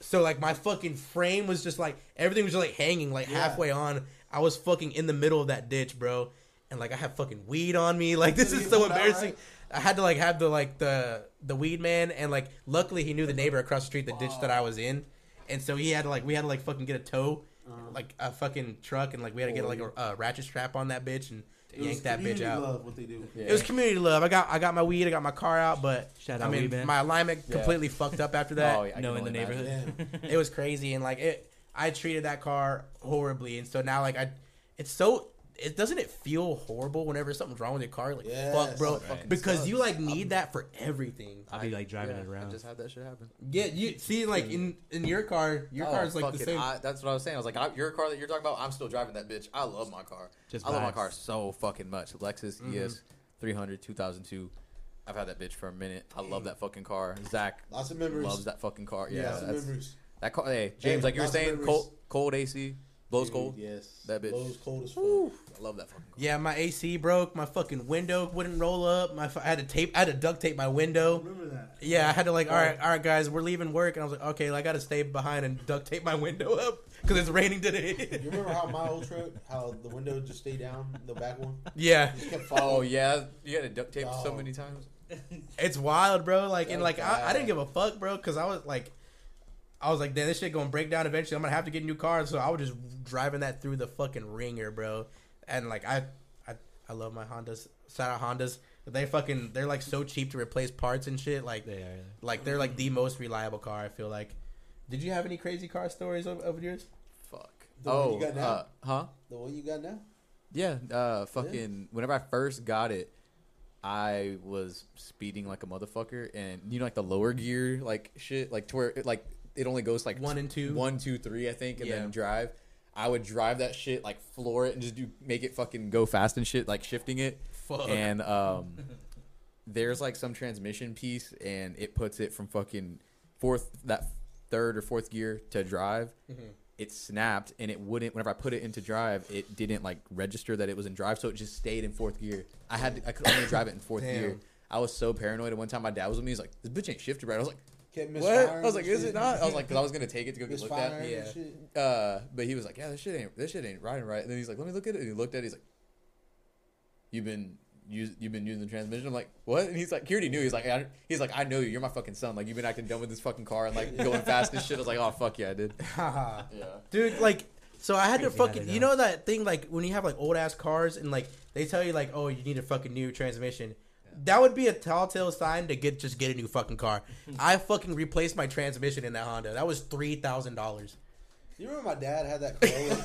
So like my fucking frame was just like, everything was just like hanging like halfway on. I was fucking in the middle of that ditch, bro. And like, I have fucking weed on me. Like, this is so embarrassing. Right? I had to like have the weed man, and like luckily he knew the neighbor across the street, the ditch that I was in, and so we had to fucking get a tow, like a fucking truck, and like we had to get like a ratchet strap on that bitch and yank that bitch out. Love what they do. Yeah. It was community love. I got my weed, I got my car out, but my alignment completely fucked up after that. In the neighborhood, it was crazy, and like I treated that car horribly, and so now like it's so it doesn't it feel horrible whenever something's wrong with your car? Like, fuck, bro, because sucks. You like need that for everything. I'll be like driving it around. I just have that shit happen. Yeah, you see, like in your car, your car's like the same. That's what I was saying. I was like, your car that you're talking about, I'm still driving that bitch. I love my car. I love my car so fucking much. Lexus ES 300 2002. I've had that bitch for a minute. I love that fucking car. Zach lots of memories. Loves that fucking car. Yeah, lots of memories. That car. Hey, James, like you were saying, cold AC. Blows cold? Yes. That bitch. Blows cold as fuck. I love that fucking car. Yeah, my AC broke. My fucking window wouldn't roll up. I had to duct tape my window. Remember that? Yeah, I had to like, all right, guys, we're leaving work. And I was like, okay, like, I got to stay behind and duct tape my window up because it's raining today. You remember how my old truck, how the window just stayed down, the back one? Yeah. It just kept falling. Oh, yeah. You had to duct tape so many times. It's wild, bro. Like, I didn't give a fuck, bro, because I was like, damn, this shit gonna break down eventually. I'm gonna have to get a new car. So I was just driving that through the fucking ringer, bro. And like, I love my Hondas. Shout out Hondas. They're like so cheap to replace parts and shit. Like they are. Like they're like the most reliable car. I feel like. Did you have any crazy car stories of yours? Fuck. The one you got now? The one you got now? Yeah. Whenever I first got it, I was speeding like a motherfucker, and you know, like the lower gear, like shit, like to where it, like. It only goes like 1, 2, 3, I think, and then drive. I would drive that shit, like floor it, and just make it fucking go fast and shit, like shifting it. Fuck. And there's like some transmission piece, and it puts it from fucking third or fourth gear to drive. Mm-hmm. It snapped, and it wouldn't. Whenever I put it into drive, it didn't like register that it was in drive, so it just stayed in fourth gear. I could only drive it in fourth gear. I was so paranoid. And one time, my dad was with me. He's like, "This bitch ain't shifted right." I was like. What? I was like, is it not? I was like, because I was gonna take it to go get looked at. Yeah. But he was like, yeah, this shit ain't riding right. And then he's like, let me look at it. And he looked at it. He's like, you've been using the transmission. I'm like, what? And he's like, he already knew. He's like, I know you. You're my fucking son. Like, you've been acting dumb with this fucking car and like going fast and shit. I was like, oh fuck yeah, I did. Yeah. Dude, like, so I had to fucking, you know that thing like when you have like old ass cars and like they tell you like, oh, you need a fucking new transmission. That would be a telltale sign to get a new fucking car. I fucking replaced my transmission in that Honda. That was $3,000. You remember my dad had that Corolla?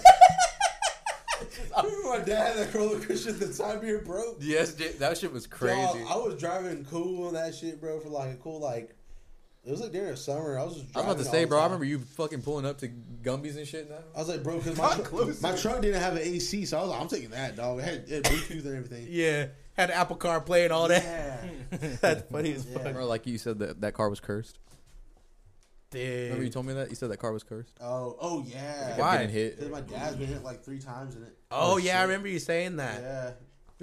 Christian, the time here, bro? Yes, that shit was crazy. Yo, I was driving cool on that shit, bro, for like a cool, like, it was like during the summer. I was just driving. I'm about to say, bro, I remember you fucking pulling up to Gumby's and shit now. I was like, bro, because my truck didn't have an AC, so I was like, I'm taking that, dog. It had Bluetooth and everything. Yeah. Had Apple CarPlay and all that. Yeah. That's funny as fuck. Remember, like you said that car was cursed. Dude. Remember you told me that? You said that car was cursed. Oh yeah. Why? Because my dad's been hit like 3 times in it. Oh yeah, shit. I remember you saying that. Yeah.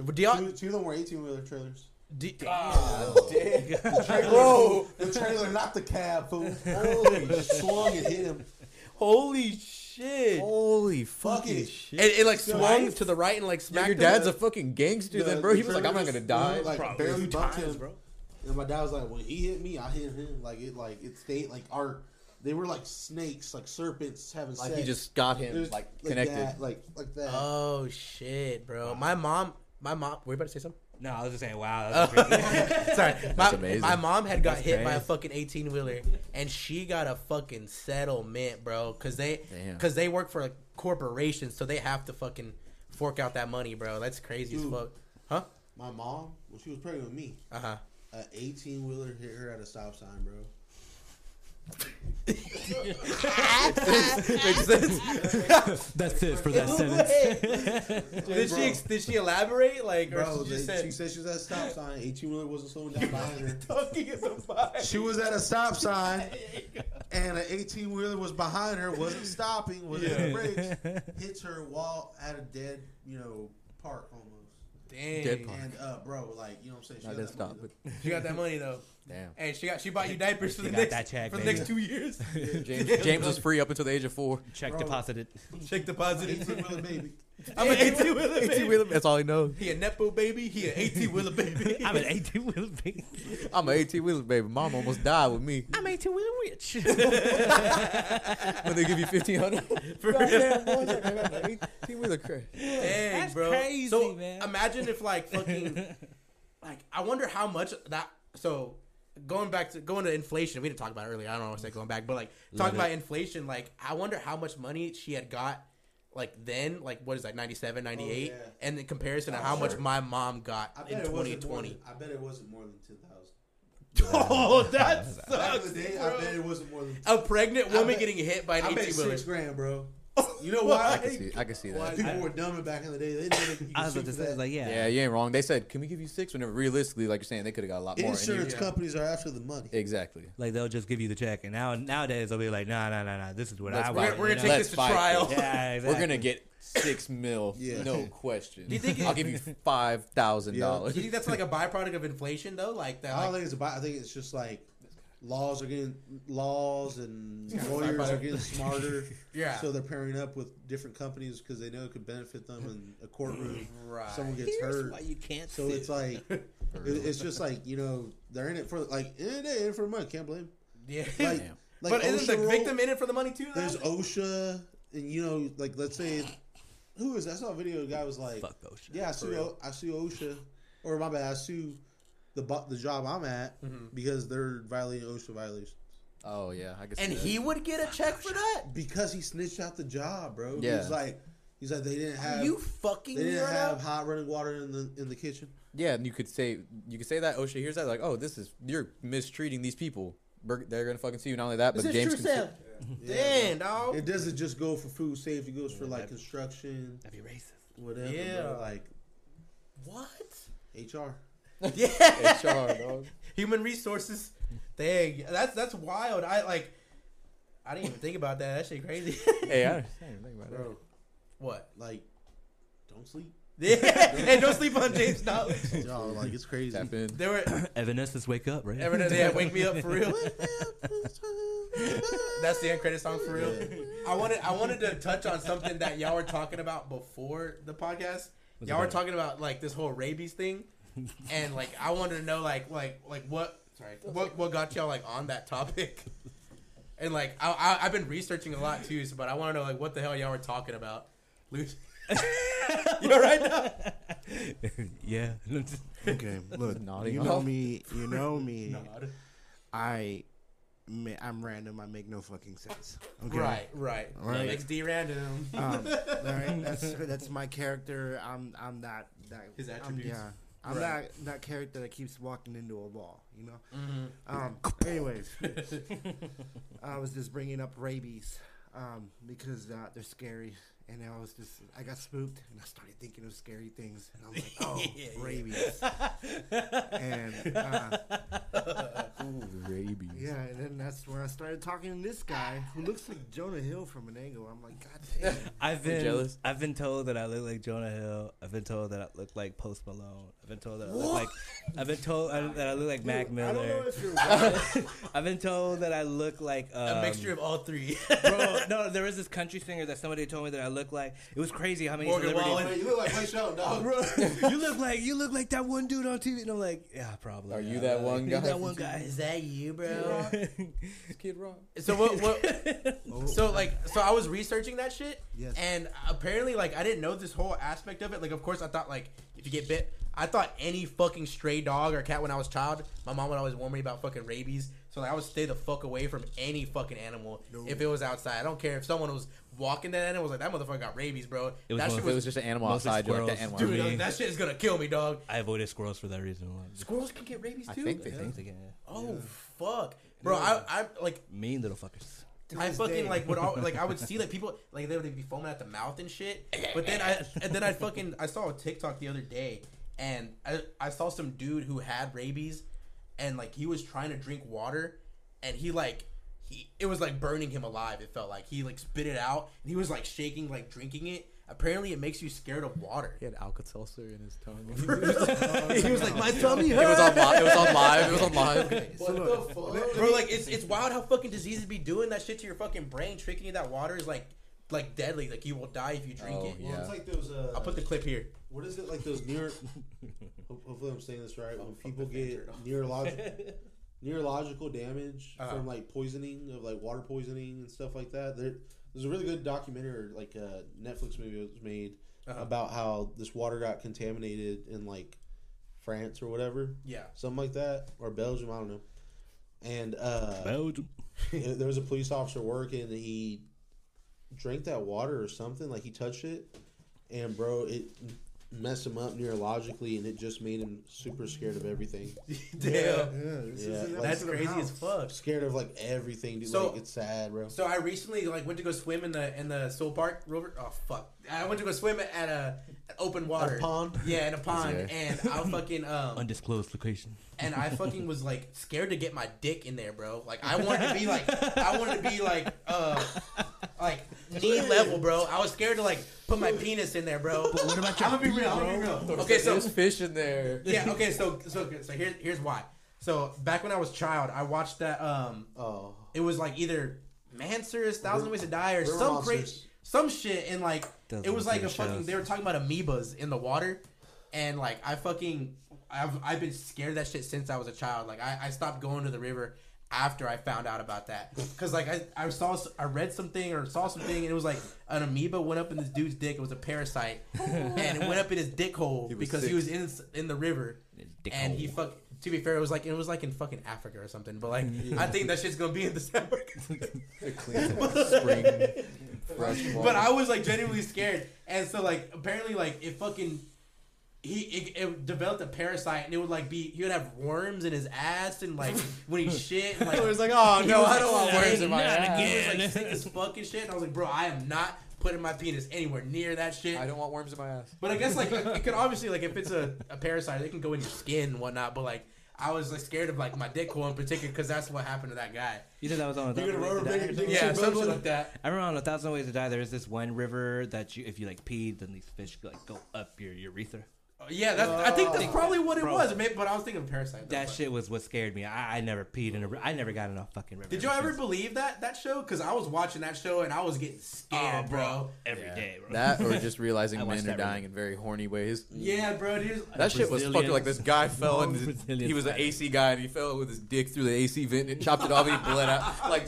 But two of them were 18-wheeler trailers. The trailer, not the cab, fool. Holy swung and hit him. Holy shit. Holy fucking shit. And it like swung to the right and like smacked your dad's him. A fucking gangster then, bro. He was like, I'm not going to die. Like, barely bumped him, bro. And my dad was like, when he hit me, I hit him. It stayed like they were like snakes, like serpents having sex. Like he just got him like connected. Like that. Oh shit, bro. Wow. My mom, were you about to say something? No, I was just saying, wow. That was crazy. Sorry. That's amazing. My mom had got hit by a fucking 18-wheeler, and she got a fucking settlement, bro, because they work for a corporation, so they have to fucking fork out that money, bro. That's crazy as fuck. Huh? My mom, when she was pregnant with me, an 18-wheeler hit her at a stop sign, bro. Makes sense. That's it for that sentence. Did she elaborate? Like, bro, she said she was at a stop sign. 18-wheeler wasn't slowing down behind her. She was at a stop sign, and an 18-wheeler was behind her, wasn't stopping, wasn't in the brakes. Hits her while at a dead, park almost. Dang. Dead park. And bro, like, you know what I'm saying? She got that money, she got that money though. Damn. Hey, she bought you diapers for the next 2 years. Yeah. James was free up until the age of 4. Check deposited. 18-wheeler baby. I'm an 18-wheeler baby. That's all he knows. He a nepo baby. He an 18-wheeler baby. I'm an 18-wheeler baby. I'm an 18-wheeler baby. Mom almost died with me. I'm 18-wheeler rich. When they give you $1,500 for real. 18-wheeler crash. That's crazy, so, man. Imagine if like fucking like I wonder how much that. So going to inflation, we didn't talk about it earlier. I don't know what I said going back, but like talking about inflation, like I wonder how much money she had got like then, like what is that, 97, 98? Oh, yeah. And in comparison to how much my mom got in 2020. I bet it wasn't more than 2,000. Oh, that sucks, back in the day, I bet it wasn't more than 2,000. A pregnant wowoman getting hit by an 18-wheeler. I bet $6,000, bro. You know why? I can see that. People were dumb back in the day. They didn't think you could do that. Like, yeah, you ain't wrong. They said, "Can we give you $6,000?" Whenever realistically, like you're saying, they could have got a lot more. Insurance companies are after the money. Exactly. Like they'll just give you the check, and nowadays they'll be like, "No, this is what I want." We're gonna take this to trial. Yeah, exactly. We're gonna get $6 million, no question. Do you think I'll give you $5,000? Do you think that's like a byproduct of inflation, though? Like that? I don't think it's a byproduct. I think it's just like. Laws and lawyers are getting smarter. Yeah. So they're pairing up with different companies because they know it could benefit them in a courtroom. Right. Someone gets hurt. Why you can't so sit. It's like, it's just like, you know, they're in it for, like, in it for the money. Can't blame them. Yeah. Like but OSHA isn't the victim in it for the money, too? Though? There's OSHA. And, you know, like, let's say, who is that? I saw a video. The guy was like, fuck OSHA. Yeah, I sue OSHA. Or my bad, I sue the job I'm at because they're violating OSHA violations. Oh yeah, I guess. And he would get a check for that because he snitched out the job, bro. Yeah, he's like they didn't have hot running water in the kitchen. Yeah, and you could say that OSHA hears that like, oh, this is you're mistreating these people. They're gonna fucking see you. Not only that, but James. Damn, dog. It doesn't just go for food safety. It goes for like construction. That'd be racist. Whatever. Yeah. Bro, like what? HR. Yeah, HR, dog. Human resources. Dang, that's wild. I didn't even think about that. That shit crazy. Hey, I didn't think about that. What? Like, don't sleep. Yeah, and don't sleep on James' knowledge. Yo, like it's crazy. There were Evanescence, wake up, right? Evanescence, yeah, wake me up for real. That's the end credit song for real. Yeah. I wanted to touch on something that y'all were talking about before the podcast. Y'all were talking about like this whole rabies thing. And like I wanted to know like what got y'all like on that topic, and like I've been researching a lot too, but I want to know like what the hell y'all were talking about. You all right now? Yeah. Okay. Look, you know me. I'm random. I make no fucking sense. Okay. Right. XD random. All right. That's my character. I'm that. His attributes. I'm that character that keeps walking into a wall, you know? Mm-hmm. Anyways, I was just bringing up rabies because they're scary. And I got spooked, and I started thinking of scary things. And I'm like, oh, rabies. And, rabies. Yeah, and then that's when I started talking to this guy who looks like Jonah Hill from an angle. I'm like, God damn. I've been told that I look like Jonah Hill. I've been told that I look like Post Malone. I've been told that I look like, that I look like Mac Miller. I don't know if you're right. I've been told that I look like a mixture of all three. Bro, no, there was this country singer that somebody told me that I look like. It was crazy how many celebrities. You look like Mike Shelton, dog. You look like that one dude on TV. And I'm like, yeah, probably. Are you that one guy? That one guy. Is that you, bro? Kid Rock. So what? So I was researching that shit. Yes. And apparently, like, I didn't know this whole aspect of it. Like, of course, I thought like if you get bit, I thought any fucking stray dog or cat when I was a child, my mom would always warn me about fucking rabies. So like, I would stay the fuck away from any fucking animal if it was outside. I don't care if someone was walking that animal, was like, that motherfucker got rabies, bro. It was just an animal outside. Dude, that shit is gonna kill me, dog. I avoided squirrels for that reason. Squirrels can get rabies too. I think they can. Oh fuck, bro! Yeah. I'm like mean little fuckers. I fucking like would all, like I would see like people like they would be foaming at the mouth and shit. But then I saw a TikTok the other day, and I saw some dude who had rabies. And, like, he was trying to drink water, and it was, like, burning him alive, it felt like. He, like, spit it out, and he was, like, shaking, like, drinking it. Apparently, it makes you scared of water. He had Alka-Seltzer in his tongue. he was like, my tummy hurt. It was on live. What the fuck? Bro, like, it's wild how fucking diseases be doing that shit to your fucking brain. Tricking you that water is, like deadly. Like, you will die if you drink it. Well, it's like those, I'll put the clip here. What is it like those near... Hopefully I'm saying this right. When people get neurological damage from like poisoning of like water poisoning and stuff like that. There's a really good documentary, like a Netflix movie was made about how this water got contaminated in like France or whatever. Yeah, something like that, or Belgium. I don't know. And Belgium. There was a police officer working. He drank that water or something. Like, he touched it, and, bro, it messed him up neurologically, and it just made him super scared of everything. Damn. Yeah. Like, that's crazy as fuck. Scared of, like, everything, dude. So, like, it's sad, bro. So I recently, like, went to go swim in the Soul Park, Robert. Oh, fuck. I went to go swim at an open water. A pond? Yeah, in a pond. And I fucking... undisclosed location. And I fucking was, like, scared to get my dick in there, bro. Like, I wanted to be, like, knee level, bro. I was scared to, like, put my penis in there, bro. But what about your... I'm gonna be real. Okay, so... There's fish in there. Yeah, okay, so here's why. So, back when I was a child, I watched that, It was, like, either Mansur's 1,000 Ways to Die or some crazy... Some shit, and, like, it was, like, a fucking... They were talking about amoebas in the water, and, like, I've been scared of that shit since I was a child. Like, I stopped going to the river after I found out about that. Because, like, I read something, and it was, like, an amoeba went up in this dude's dick. It was a parasite. And it went up in his dick hole because he was in the river. And he fucking... To be fair, it was like in fucking Africa or something, but like I think that shit's gonna be in December. But I was like genuinely scared, and so like apparently like it developed a parasite, and it would like be he would have worms in his ass, and like when he shit, and, like it was like oh no, I don't want worms in my ass. He was like sick as fucking shit, and I was like bro, I am not putting my penis anywhere near that shit. I don't want worms in my ass. But I guess, like, it could obviously, like, if it's a parasite, it can go in your skin and whatnot. But, like, I was, like, scared of, like, my dick hole in particular because that's what happened to that guy. You said that was on 1,000 Ways to Die? Yeah, something like that. I remember on 1,000 Ways to Die, there is this one river that if you, like, pee, then these fish, like, go up your urethra. Yeah, I think that's probably what it was. Maybe, but I was thinking of parasite. That shit was what scared me. I never peed in a river. I never got in a fucking river. Did you ever believe that show? Because I was watching that show and I was getting scared, bro. Every day, bro. That or just realizing men are dying in very horny ways. Yeah, bro. That shit was fucking like this guy fell and he was an AC guy and he fell with his dick through the AC vent and chopped it off and he bled out. Like,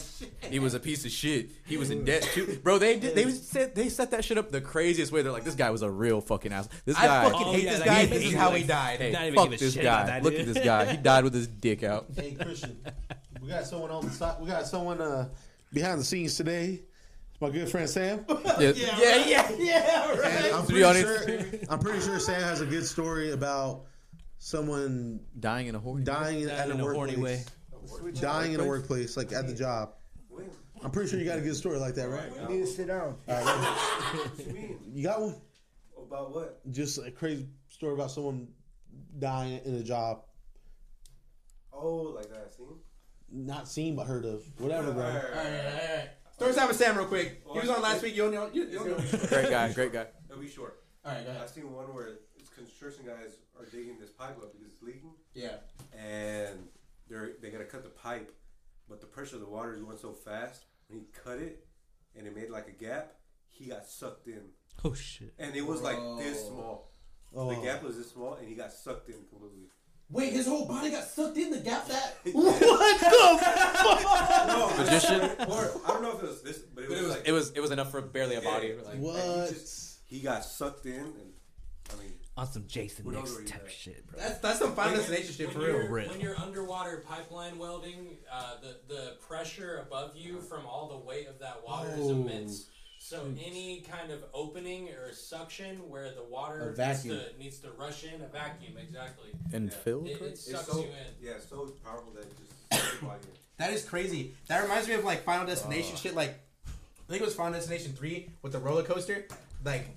he was a piece of shit. He was in debt too. Bro, they set that shit up the craziest way. They're like, this guy was a real fucking asshole. This guy. I fucking hate this guy, this is how he died. Hey, fuck this guy. Look at this guy. He died with his dick out. Hey, Christian, we got someone on the side. We got someone behind the scenes today. It's my good friend Sam. Yeah, right. I'm pretty sure Sam has a good story about someone dying in a horny way. Dying in a workplace, like at the job. I'm pretty sure you got a good story like that, right? You need to sit down. All right, you got one? About what? Just a crazy story about someone dying in a job. Oh, like that I've seen? Not seen, but heard of. Whatever, bro. All right. Story time with Sam real quick. He was on last week. You don't know. Great guy. It'll be short. All right, go ahead. I've seen one where construction guys are digging this pipe up because it's leaking. Yeah. And they got to cut the pipe, but the pressure of the water is going so fast. When he cut it and it made like a gap, he got sucked in. Oh shit! And it was like this small. Oh. The gap was this small, and he got sucked in completely. Wait, his whole body got sucked in the gap that? What the fuck? No, or, I don't know if it was this, but it was enough for barely a body. Like, what? He got sucked in, and I mean, on some Jason Nix type shit, bro. That's some Final Destination shit for real. When you're underwater pipeline welding, the pressure above you from all the weight of that water is immense. So any kind of opening or suction where the water needs to rush in, a vacuum, exactly. And fill it sucks you in. Yeah, it's so powerful that it just... That is crazy. That reminds me of, like, Final Destination shit. Like, I think it was Final Destination 3 with the roller coaster. Like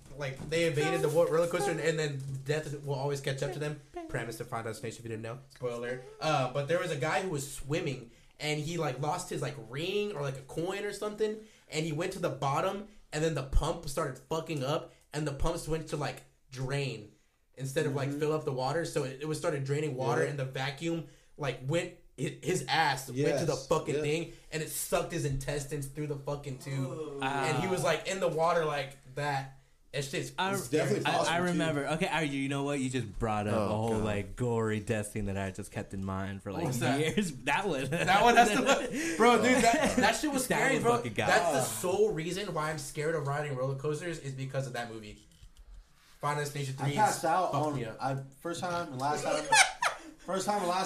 they evaded the roller coaster, and then death will always catch up to them. Premise of Final Destination, if you didn't know. Spoiler. But there was a guy who was swimming, and he, like, lost his, like, ring or, like, a coin or something, and he went to the bottom... And then the pump started fucking up, and the pumps went to, like, drain instead of, like, fill up the water. So it was started draining water, and the vacuum, like, went... His ass went to the fucking thing, and it sucked his intestines through the fucking tube. Oh. And he was, like, in the water like that. It's just... I remember. Okay, you know what? You just brought up a whole, like, gory death scene that I just kept in mind for, like, years. That one has to... Bro, dude, that shit was scary, bro. That's the sole reason why I'm scared of riding roller coasters is because of that movie. Final Destination 3. I passed out on... First time and last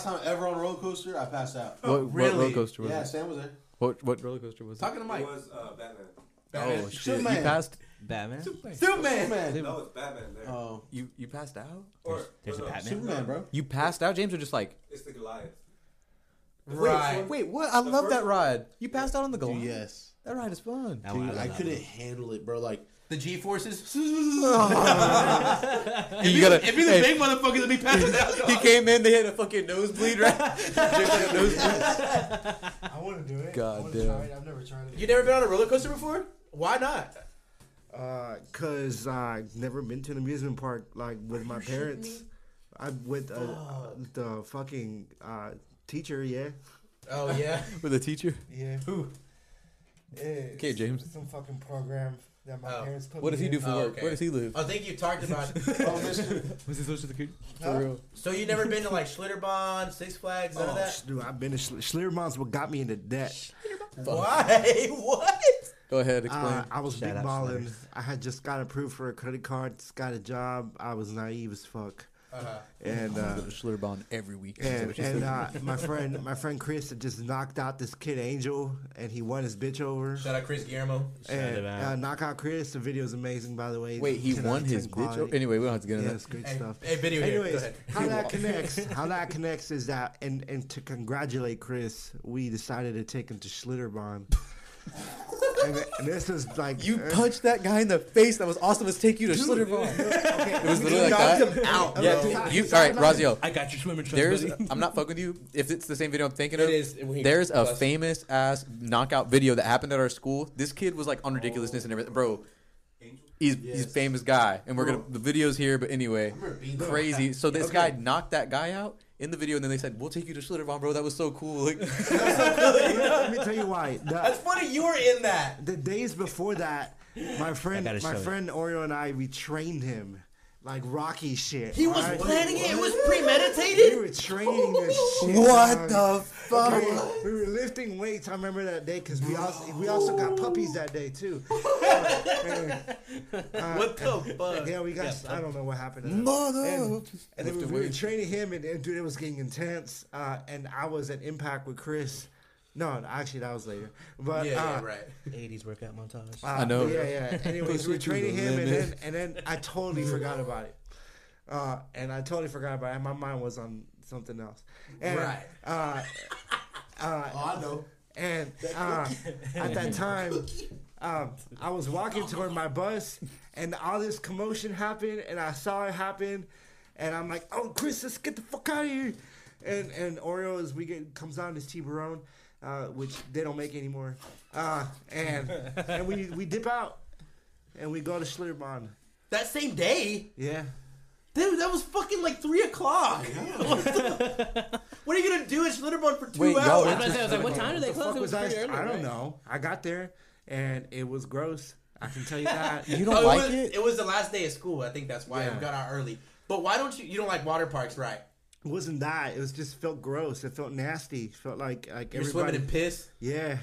time ever on a roller coaster, I passed out. What roller coaster was it? Yeah, Sam was there. What roller coaster was it? Talking to Mike. It was Batman. Batman. Oh, shit. Superman. You passed Batman? Superman. No, it's Batman there. Oh. You passed out? There's a Batman? Superman, bro. You passed out, James, or just like... It's the Goliath. Right. Wait, what? I love that ride. You passed out on the Goliath? Yes. That ride is fun. Dude, I couldn't handle it, bro. Like... The G-forces. It'd be the big motherfucker that be passing out. He came in, they had a fucking nosebleed, right? Like a nosebleed. I want to do it. God damn. I've never tried it. You never been on a roller coaster before? Why not? Cause I've never been to an amusement park like with my parents. The fucking teacher. Yeah. Oh yeah. With a teacher. Yeah. Who? Okay, James. Some fucking program. That my parents put what does he do for work? Okay. Where does he live? I think you talked about was he social security? For real. So you never been to like Schlitterbahn, Six Flags, none of that? Dude, I've been to Schlitterbahn. What got me into debt? Why? What? Go ahead, explain. I was big balling. I had just got approved for a credit card, just got a job. I was naive as fuck. Uh-huh. And I go to Schlitterbahn every week. And my friend Chris had just knocked out this kid Angel, and he won his bitch over. Shout out Chris Guillermo. And knock out Chris. The video's amazing, by the way. Wait, he won his bitch over. Anyway, we don't have to get into that. That's great stuff. Hey, video. Anyways, go ahead. How that connects is that, and to congratulate Chris, we decided to take him to Schlitterbahn. And this is like you punched that guy in the face. That was awesome. Let's take you to Schlitterbahn. Okay. It was literally like that. Him out. Yeah, all right, Raziel. I got your swimming trunks. I'm not fucking with you. If it's the same video I'm thinking of, it is. There's a famous ass knockout video that happened at our school. This kid was like on ridiculousness and everything, bro. He's a famous guy, and the video's here. But anyway, crazy. So this guy knocked that guy out in the video, and then they said, "We'll take you to Schlitterbahn, bro." That was so cool. Like, let me tell you why. That's funny. You were in that. The days before that, my friend Oreo and I, we trained him like Rocky shit. He was planning it. It was premeditated. We were training this shit. What the fuck? We were lifting weights. I remember that day because we also got puppies that day too. What the fuck? Yeah, we got. I don't know what happened. Mother. And then we were training him, and dude, it was getting intense. And I was at Impact with Chris. No, actually, that was later. But yeah, right. 80s workout montage. I know. Yeah. Anyways, we were training him, and then I totally forgot about it. And my mind was on something else. And, right. I know. And at that time, I was walking toward my bus, and all this commotion happened, and I saw it happen, and I'm like, "Oh, Chris, let's get the fuck out of here!" And Oreo, as we comes on his T-Barone. Which they don't make anymore, and we dip out, and we go to Schlitterbahn. That same day? Yeah. Dude, that was fucking like 3:00. What are you gonna do at Schlitterbahn for 2 hours? I was like, what time did they close? It was pretty early, I don't know. I got there, and it was gross. I can tell you that. You don't like it? It was the last day of school. I think that's why we got out early. But why don't you don't like water parks, right? It wasn't that. It was just felt gross. It felt nasty. It felt like you're swimming in piss. Yeah,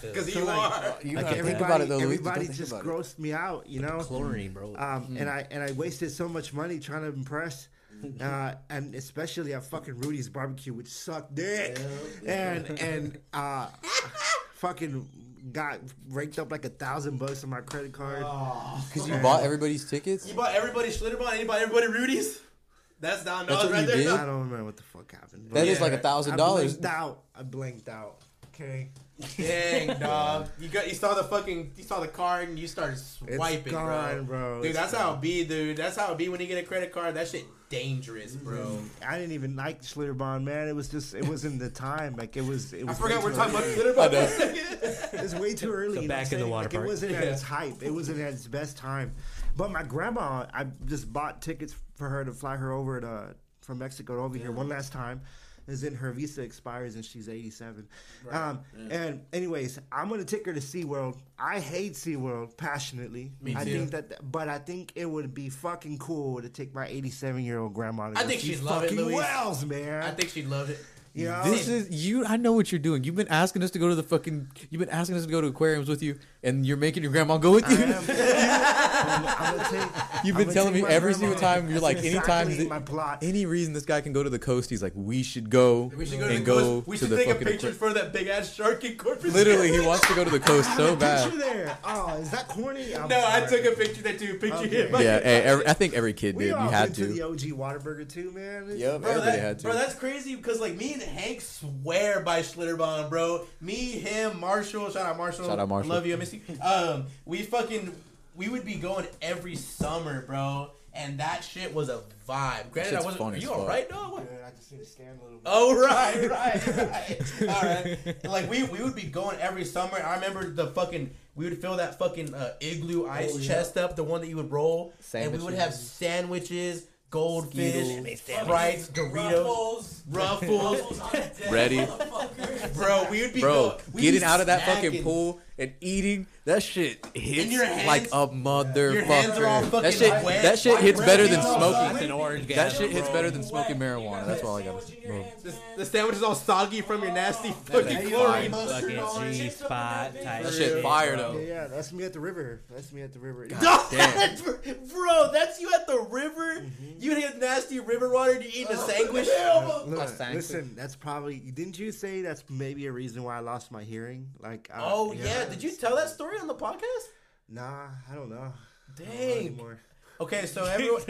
because you are. Everybody just grossed me out. You know, chlorine, bro. And I wasted so much money trying to impress, and especially at fucking Rudy's Barbecue, which sucked dick, and fucking got raked up like $1,000 on my credit card because you bought everybody's tickets. You bought everybody's Schlitterbahn. And you bought everybody Rudy's. That's not right there. Did? I don't remember what the fuck happened. That is like $1,000. I blanked out. Okay. Dang, dog. You saw the card and you started swiping, it's gone, bro. Dude, that's how it be when you get a credit card. That shit dangerous, bro. I didn't even like Schlitterbahn, man. It wasn't the time. Like I forgot we're talking about Schlitterbahn. It was way too early. So back in the water park. It wasn't at its hype. It wasn't at its best time. But my grandma, I just bought tickets for her to fly her over from Mexico to over here one last time. Is in her visa expires and she's 87. Right. And anyways, I'm gonna take her to SeaWorld. I hate SeaWorld passionately. Me too. I think it would be fucking cool to take my 87-year-old grandma. To she'd love it, Louis. Wells, man. I think she'd love it. You know? This is you. I know what you're doing. You've been asking us to go to aquariums with you, and you're making your grandma go with you. You've been telling me every single time. You're like, any reason this guy can go to the coast, he's like, we should go to the coast. We should take a picture for that big ass shark in Corpus. Literally, he wants to go to the coast so bad. There. Oh, is that corny? I took a picture that too. Picture him. Yeah, I think every kid did. You had to. The OG Whataburger too, man. Yeah, everybody had to. Bro, that's crazy because like me and Hank swear by Schlitterbahn, bro. Me, him, Marshall. Shout out Marshall. Shout out Marshall. Love you, I miss you. We would be going every summer, bro, and that shit was a vibe. Granted, I wasn't. Are you all right, dog? Yeah, I just need to stand a little bit. Oh, right. All right. Like we would be going every summer. I remember the fucking. We would fill that fucking igloo ice chest up, the one that you would roll, and we would have sandwiches. Goldfish, Sprite, Doritos, Ruffles, ready, bro. We would be getting out of that fucking pool and eating that shit hits like a motherfucker. That shit hits better than smoking. That shit hits better than smoking marijuana. That's all I got. The sandwich is all soggy from your nasty fucking chlorine. That shit fire though. Yeah, that's me at the river. That's me at the river. Bro, that's you at the river. You had nasty river water and you eating a sandwich? Listen, that's probably... Didn't you say that's maybe a reason why I lost my hearing? Like, yeah. Did you tell that story on the podcast? Nah, I don't know. Dang. I don't know anymore. Okay, so everyone...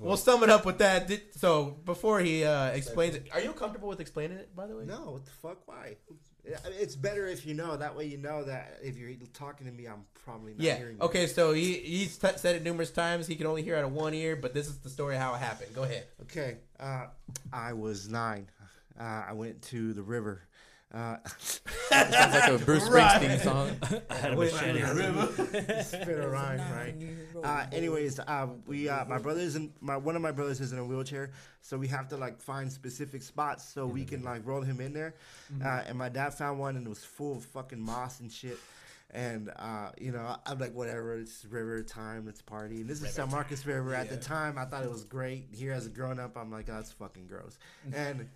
we'll sum it up with that. So, before he explains it... Are you comfortable with explaining it, by the way? No, what the fuck? Why? It's better if you know. That way you know that if you're talking to me, I'm probably not hearing you. Okay, so he's said it numerous times. He can only hear out of one ear, but this is the story of how it happened. Go ahead. Okay. I was 9. I went to the river. It sounds like a Bruce Springsteen song. I had a machete on the river. Spit a rhyme, right? Anyways, one of my brothers is in a wheelchair, so we have to like find specific spots so we can like roll him in there. And my dad found one and it was full of fucking moss and shit. And I'm like, whatever, it's river time, it's party. And this is San Marcos River. At the time, I thought it was great. Here as a grown up, I'm like, oh, that's fucking gross. And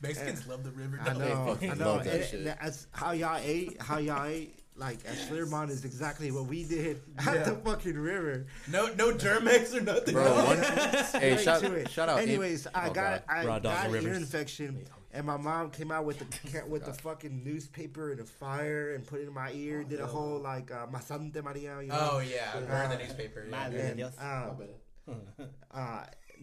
Mexicans love the river. I know. That's how y'all ate. Like at Schlitterbahn is exactly what we did at the fucking river. No Germex or nothing. Bro, hey, shout out. Anyways, I got an ear infection. And my mom came out with the fucking newspaper and a fire and put it in my ear. Did a whole like Masante Maria. You know? Oh yeah, I heard the newspaper.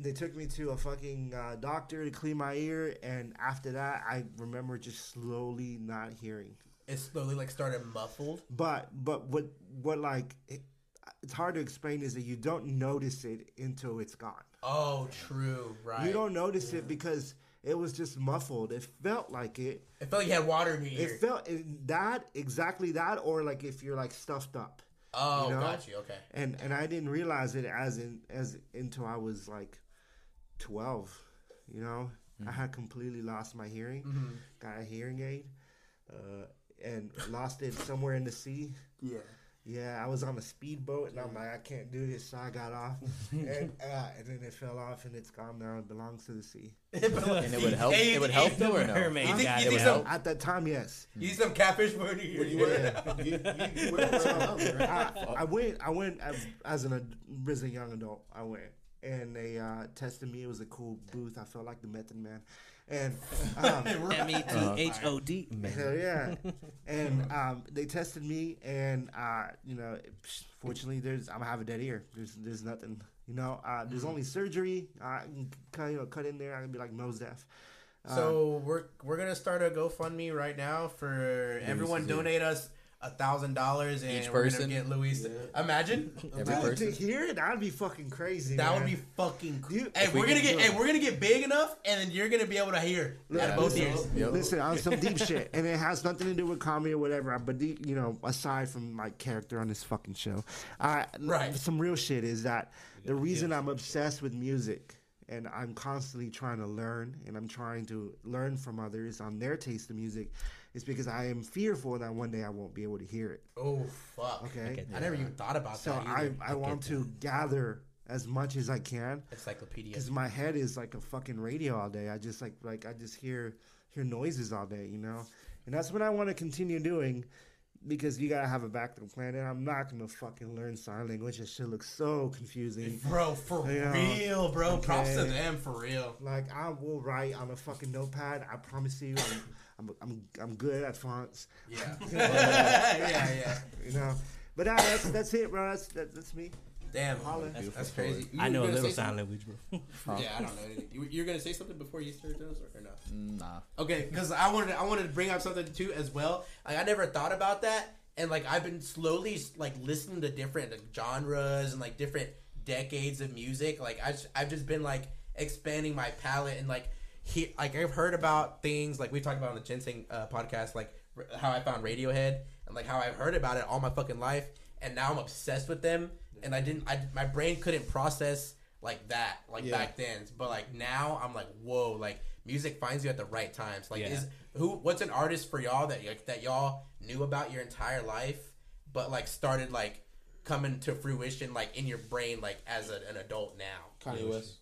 They took me to a fucking doctor to clean my ear, and after that, I remember just slowly not hearing. It slowly like started muffled. But what like it's hard to explain is that you don't notice it until it's gone. Oh, true, right? You don't notice it because it was just muffled. It felt like it. It felt like you had water in your ear. It felt exactly that, or like if you're like stuffed up. Oh, got you. Okay. And I didn't realize it until I was like 12. You know, I had completely lost my hearing. Got a hearing aid, and lost it somewhere in the sea. Yeah. I was on a speedboat, and I'm like, I can't do this, so I got off, and then it fell off, and it's gone now. It belongs to the sea. And it would help. It would help though, or no? At that time, yes. You need some catfish money here. I went as a young adult. I went, and they tested me. It was a cool booth. I felt like the Method Man. And METHOD. Hell yeah! And they tested me, and fortunately, I have a dead ear. There's nothing. There's only surgery. I can cut in there. I can be like Mos Def. So we're gonna start a GoFundMe right now for everyone. Donate us $1,000 and each person. We're gonna get Luis. Yeah. Imagine every person here. That'd be fucking crazy. That would be fucking crazy. Hey, we're gonna get big enough, and then you're gonna be able to hear out of both ears. Listen, on some deep shit, and it has nothing to do with comedy or whatever. But aside from my character on this fucking show, some real shit is that the reason I'm obsessed with music. And I'm constantly trying to learn, and I'm trying to learn from others on their taste of music. It's because I am fearful that one day I won't be able to hear it. Oh, fuck. Okay? I never even thought about that either. So I want to gather as much as I can. Encyclopedia. Because my head is like a fucking radio all day. I just hear noises all day, And that's what I want to continue doing, because you gotta have a backup plan. And I'm not gonna fucking learn sign language. This shit looks so confusing, bro. For real, bro. Okay. Props to them, for real. Like, I will write on a fucking notepad. I promise you, I'm good at fonts. Yeah, yeah. You know, but that's it, bro. That's me. Damn, that's crazy. I know a little sign language, bro. Yeah, I don't know. You're gonna say something before you started those, or no? Nah. Okay, because I wanted to bring up something too as well. Like, I never thought about that, and like I've been slowly like listening to different like, genres and like different decades of music. Like I've just been like expanding my palette and like I've heard about things like we talked about on the Ginseng podcast, like how I found Radiohead and like how I've heard about it all my fucking life, and now I'm obsessed with them. And my brain couldn't process like that, like back then. But like now, I'm like, whoa, like music finds you at the right times. Like, what's an artist for y'all that that y'all knew about your entire life, but like started like coming to fruition like in your brain like as an adult now? Kanye West.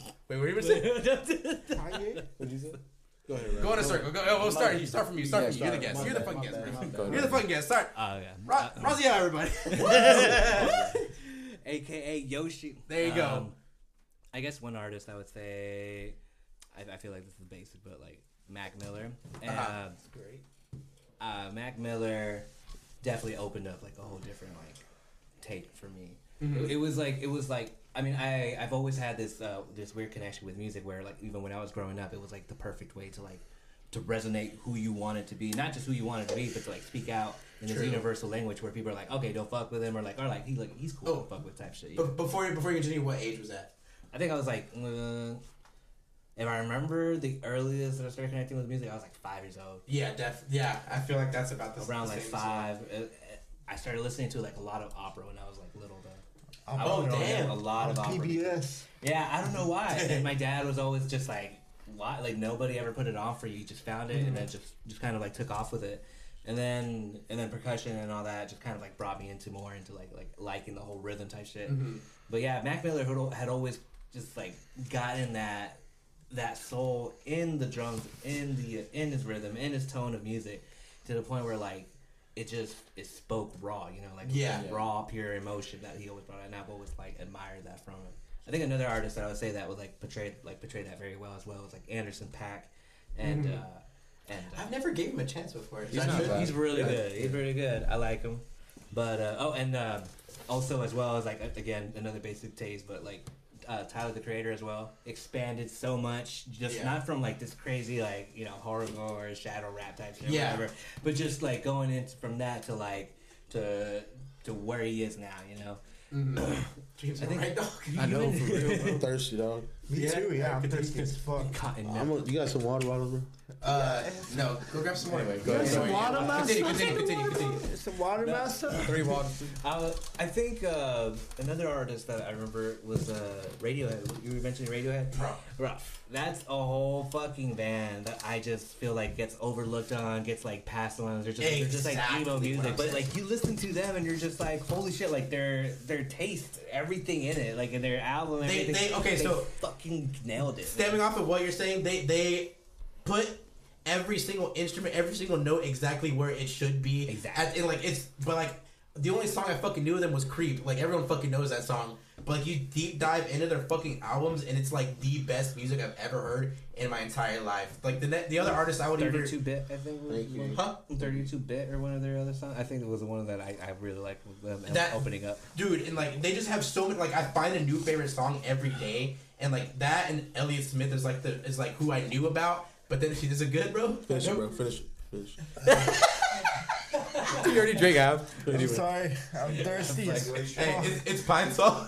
Wait, what were you saying? Kanye? What'd you say? Go ahead, Ryan. Go in a circle. Go. We'll start. You start from you. Start from you. You're the guest. You're the fucking guest. You're the fucking guest. Start. Oh yeah. Raziel, everybody. AKA Yoshi. There you go. I guess one artist I would say, I feel like this is basic, but like Mac Miller. And, that's great. Mac Miller definitely opened up like a whole different like take for me. Mm-hmm. It was like. I mean, I've always had this weird connection with music where, like, even when I was growing up, it was, like, the perfect way to, like, to resonate who you wanted to be. Not just who you wanted to be, but to, like, speak out in this universal language where people are like, okay, don't fuck with him, or, like, he's cool, don't fuck with type shit. But before you continue, what age was that? I think I was, like, if I remember the earliest that I started connecting with music, I was, like, 5 years old. Yeah, yeah, I feel like that's about the same. Around, like, five. I started listening to, like, a lot of opera when I was, like, little, though. Oh, damn. A lot of PBS. Yeah, I don't know why. And my dad was always just like, why? Like, nobody ever put it on for you. You just found it and then just kind of like took off with it. And then percussion and all that just kind of like brought me into like liking the whole rhythm type shit. Mm-hmm. But yeah, Mac Miller had always just like gotten that soul in the drums, in his rhythm, in his tone of music, to the point where like it spoke raw, you know, like raw, pure emotion that he always brought out, and I've always like admired that from him. I think another artist that I would say that would like portray that very well was like Anderson .Paak, and I've never gave him a chance before. He's really good. He's really good. I like him, but also as well as like again another basic taste, but like Tyler the Creator as well expanded so much, just not from like this crazy like you know horrorcore or shadow rap type shit or whatever, but just like going into from that to like to where he is now, you know. Dreams are right, dog. I know, for real, bro. Thirsty, dog. Me too. Yeah, I'm thirsty as fuck. You got some water bottles, bro? No. Go grab some water. Anyway, go grab some water, master. Continue. Some water, master. 3 waters. I think another artist that I remember was Radiohead. You were mentioning Radiohead, bro. That's a whole fucking band that I just feel like gets overlooked on, gets like passed on. They're just like emo music, but like you listen to them and you're just like, holy shit! Like their taste, everything in it, like in their album, everything. So fucking nailed it. Stemming off of what you're saying, they put every single instrument, every single note exactly where it should be. Exactly. The only song I fucking knew of them was "Creep." Like everyone fucking knows that song. But like you deep dive into their fucking albums, and it's like the best music I've ever heard in my entire life. Like the other artist I would 32-bit, I think. Was 32-bit or one of their other songs. I think it was the one that I really liked with them opening up. Dude, and like they just have so many. Like I find a new favorite song every day, and like that and Elliott Smith is like who I knew about. But then she is it good, bro? Finish it, bro. Finish. You already drink out. I'm sorry. I'm thirsty. Hey, it's pine salt.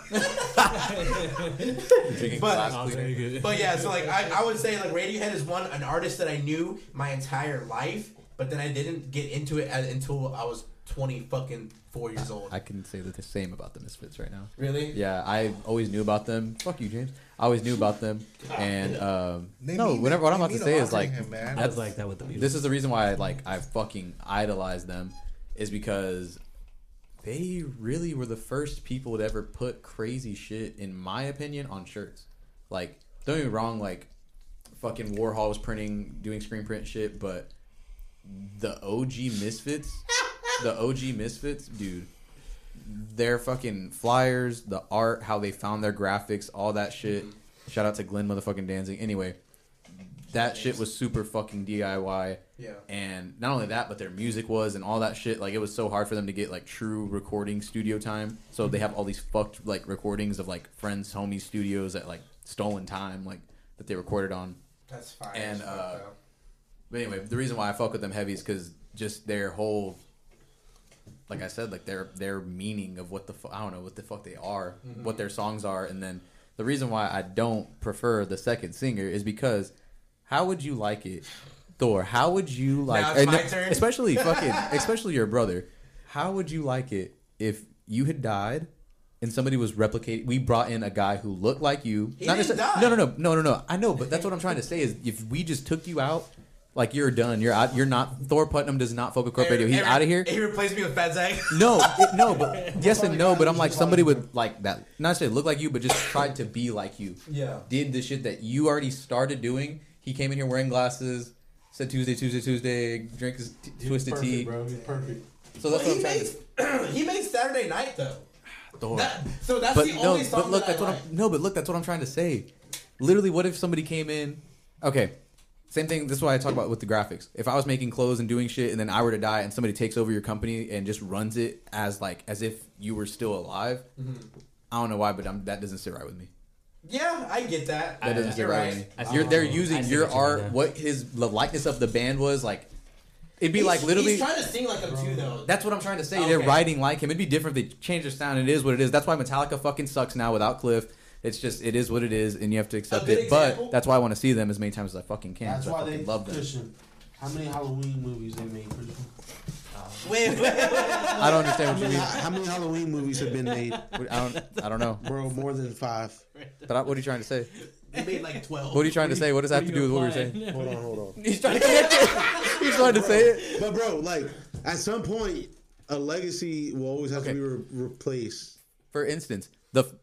But yeah, so like I would say like Radiohead is an artist that I knew my entire life, but then I didn't get into it until I was 24 years old. I can say the same about the Misfits right now. Really? Yeah, I always knew about them. Fuck you, James. I always knew about them, and what I'm about to say is like that's like that with the Beatles. This is the reason why I fucking idolize them, is because they really were the first people to ever put crazy shit, in my opinion, on shirts. Like, don't get me wrong, like fucking Warhol was doing screen print shit, but the OG Misfits, dude, their fucking flyers, the art, how they found their graphics, all that shit. Shout out to Glenn motherfucking Danzig. Anyway, that shit was super fucking DIY. Yeah. And not only that, but their music was and all that shit. Like, it was so hard for them to get, like, true recording studio time. So they have all these fucked, like, recordings of, like, friends, homies, studios at, like, stolen time, like, that they recorded on. That's fire. And, but anyway, the reason why I fuck with them heavy is because just their whole, like I said, like, their meaning of what the fuck, I don't know, what the fuck they are, mm-hmm. what their songs are. And then the reason why I don't prefer the second singer is because how would you like it, Thor? How would you like... Now it's my turn. Especially your brother. How would you like it if you had died and somebody was replicating... We brought in a guy who looked like you. He didn't die. No. I know, but that's what I'm trying to say is if we just took you out, like you're done. You're out. You're not... Thor Putnam does not fuck with Corp Radio. He's out of here. He replaced me with Fat Zag. No, but... Yes and no, but I'm like somebody would like that. Not necessarily look like you, but just tried to be like you. Yeah. Did the shit that you already started doing... He came in here wearing glasses, said Tuesday, drank his twisted tea. He's perfect, bro. He's perfect. So that's what I'm trying to... He made Saturday Night, though. That's what I'm trying to say. Literally, what if somebody came in... Okay, same thing. This is why I talk about with the graphics. If I was making clothes and doing shit, and then I were to die, and somebody takes over your company and just runs it as like as if you were still alive, mm-hmm. I don't know why, but that doesn't sit right with me. Yeah, I get that. That doesn't get right. They're using your art, what the likeness of the band was, like, it'd be like literally... He's trying to sing like him too, though. That's what I'm trying to say. Oh, okay. They're writing like him. It'd be different if they changed their sound. It is what it is. That's why Metallica fucking sucks now without Cliff. It's just, it is what it is, and you have to accept it. But that's why I want to see them as many times as I fucking can. That's why I fucking love them. Christian, how many Halloween movies they made, Christian? Wait. I don't understand what you mean. How many Halloween movies have been made? I don't know. Bro, more than 5. But what are you trying to say? They made like 12. What are you trying to say? What does that have to do with what we're saying? Hold on. He's trying to connect it. He's trying to say it. But bro, like, at some point, a legacy will always have to be replaced. For instance, Sublime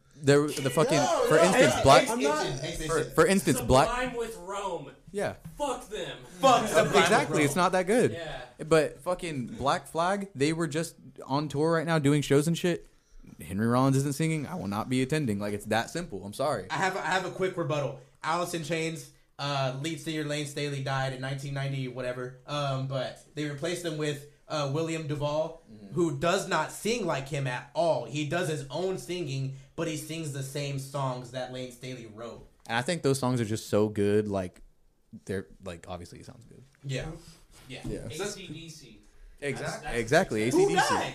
with Rome. Yeah. Fuck them. Fuck them. Exactly. It's not that good. Yeah. But fucking Black Flag, they were just on tour right now doing shows and shit. Henry Rollins isn't singing. I will not be attending. Like, it's that simple. I'm sorry. I have a quick rebuttal. Alice in Chains, lead singer Lane Staley died in 1990, whatever. But they replaced them with William Duvall, who does not sing like him at all. He does his own singing, but he sings the same songs that Lane Staley wrote. And I think those songs are just so good, like... They're like obviously it sounds good. Yeah. AC/DC. Exactly. AC/DC.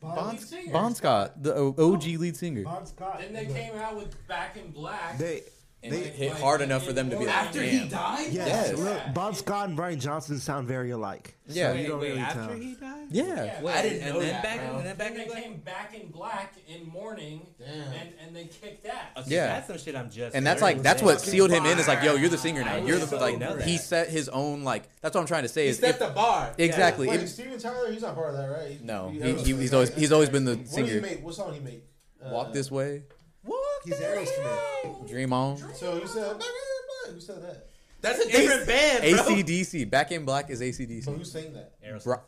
Bon Scott, the OG lead singer. Bon Scott. Then they came out with Back in Black. They hit hard enough for them to be like, after he died? Yes. Look, Bon Scott and Brian Johnson sound very alike. Yeah. So you don't really after tell. He died? Yeah. Wait, I didn't know that. They came Back in Black in Mourning, and they kicked that. Oh, so yeah. That's some shit I'm just... And that's like, that's what sealed him in. Is like, yo, you're the singer now. You're the... Like, he set his own, like... That's what I'm trying to say. He set the bar. Exactly. Wait, Steven Tyler, he's not part of that, right? No. He's always been the singer. What song he made? Walk This Way. He's Aerosmith. Dream On. So who said that? That's a different band, bro. AC/DC. Back in Black is AC/DC. But who sang that? Aerosmith.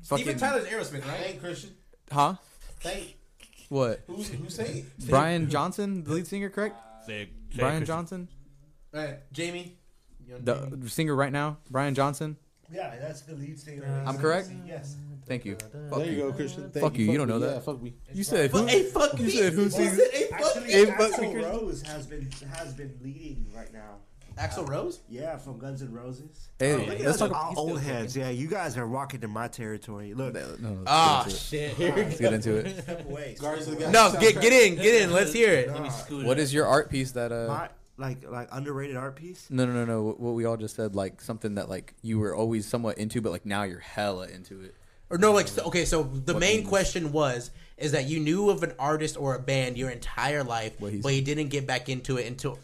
Steven Tyler's Aerosmith, right? Thank Christian. Huh? Thank. What? Who sang it? Brian Johnson, the lead singer, correct? Brian Johnson. Right. Jamie. The singer right now, Brian Johnson. Yeah, that's the lead singer. I'm correct? Yes. Thank you. There you go, Christian. Fuck you. You don't know that. Fuck me. You said who? Hey, fuck me. You said who? Actually, Axl Rose has been leading right now. Axl Rose? Yeah, from Guns N' Roses. Hey, let's talk about old heads. Yeah, you guys are walking to my territory. Look. Ah, shit. Let's get into it. No, get in. Let's hear it. Let me scoot. What is your art piece that Like underrated art piece? No. What we all just said, like something that like you were always somewhat into, but like now you're hella into it. Or no, like okay. So the main question is that you knew of an artist or a band your entire life, but you didn't get back into it until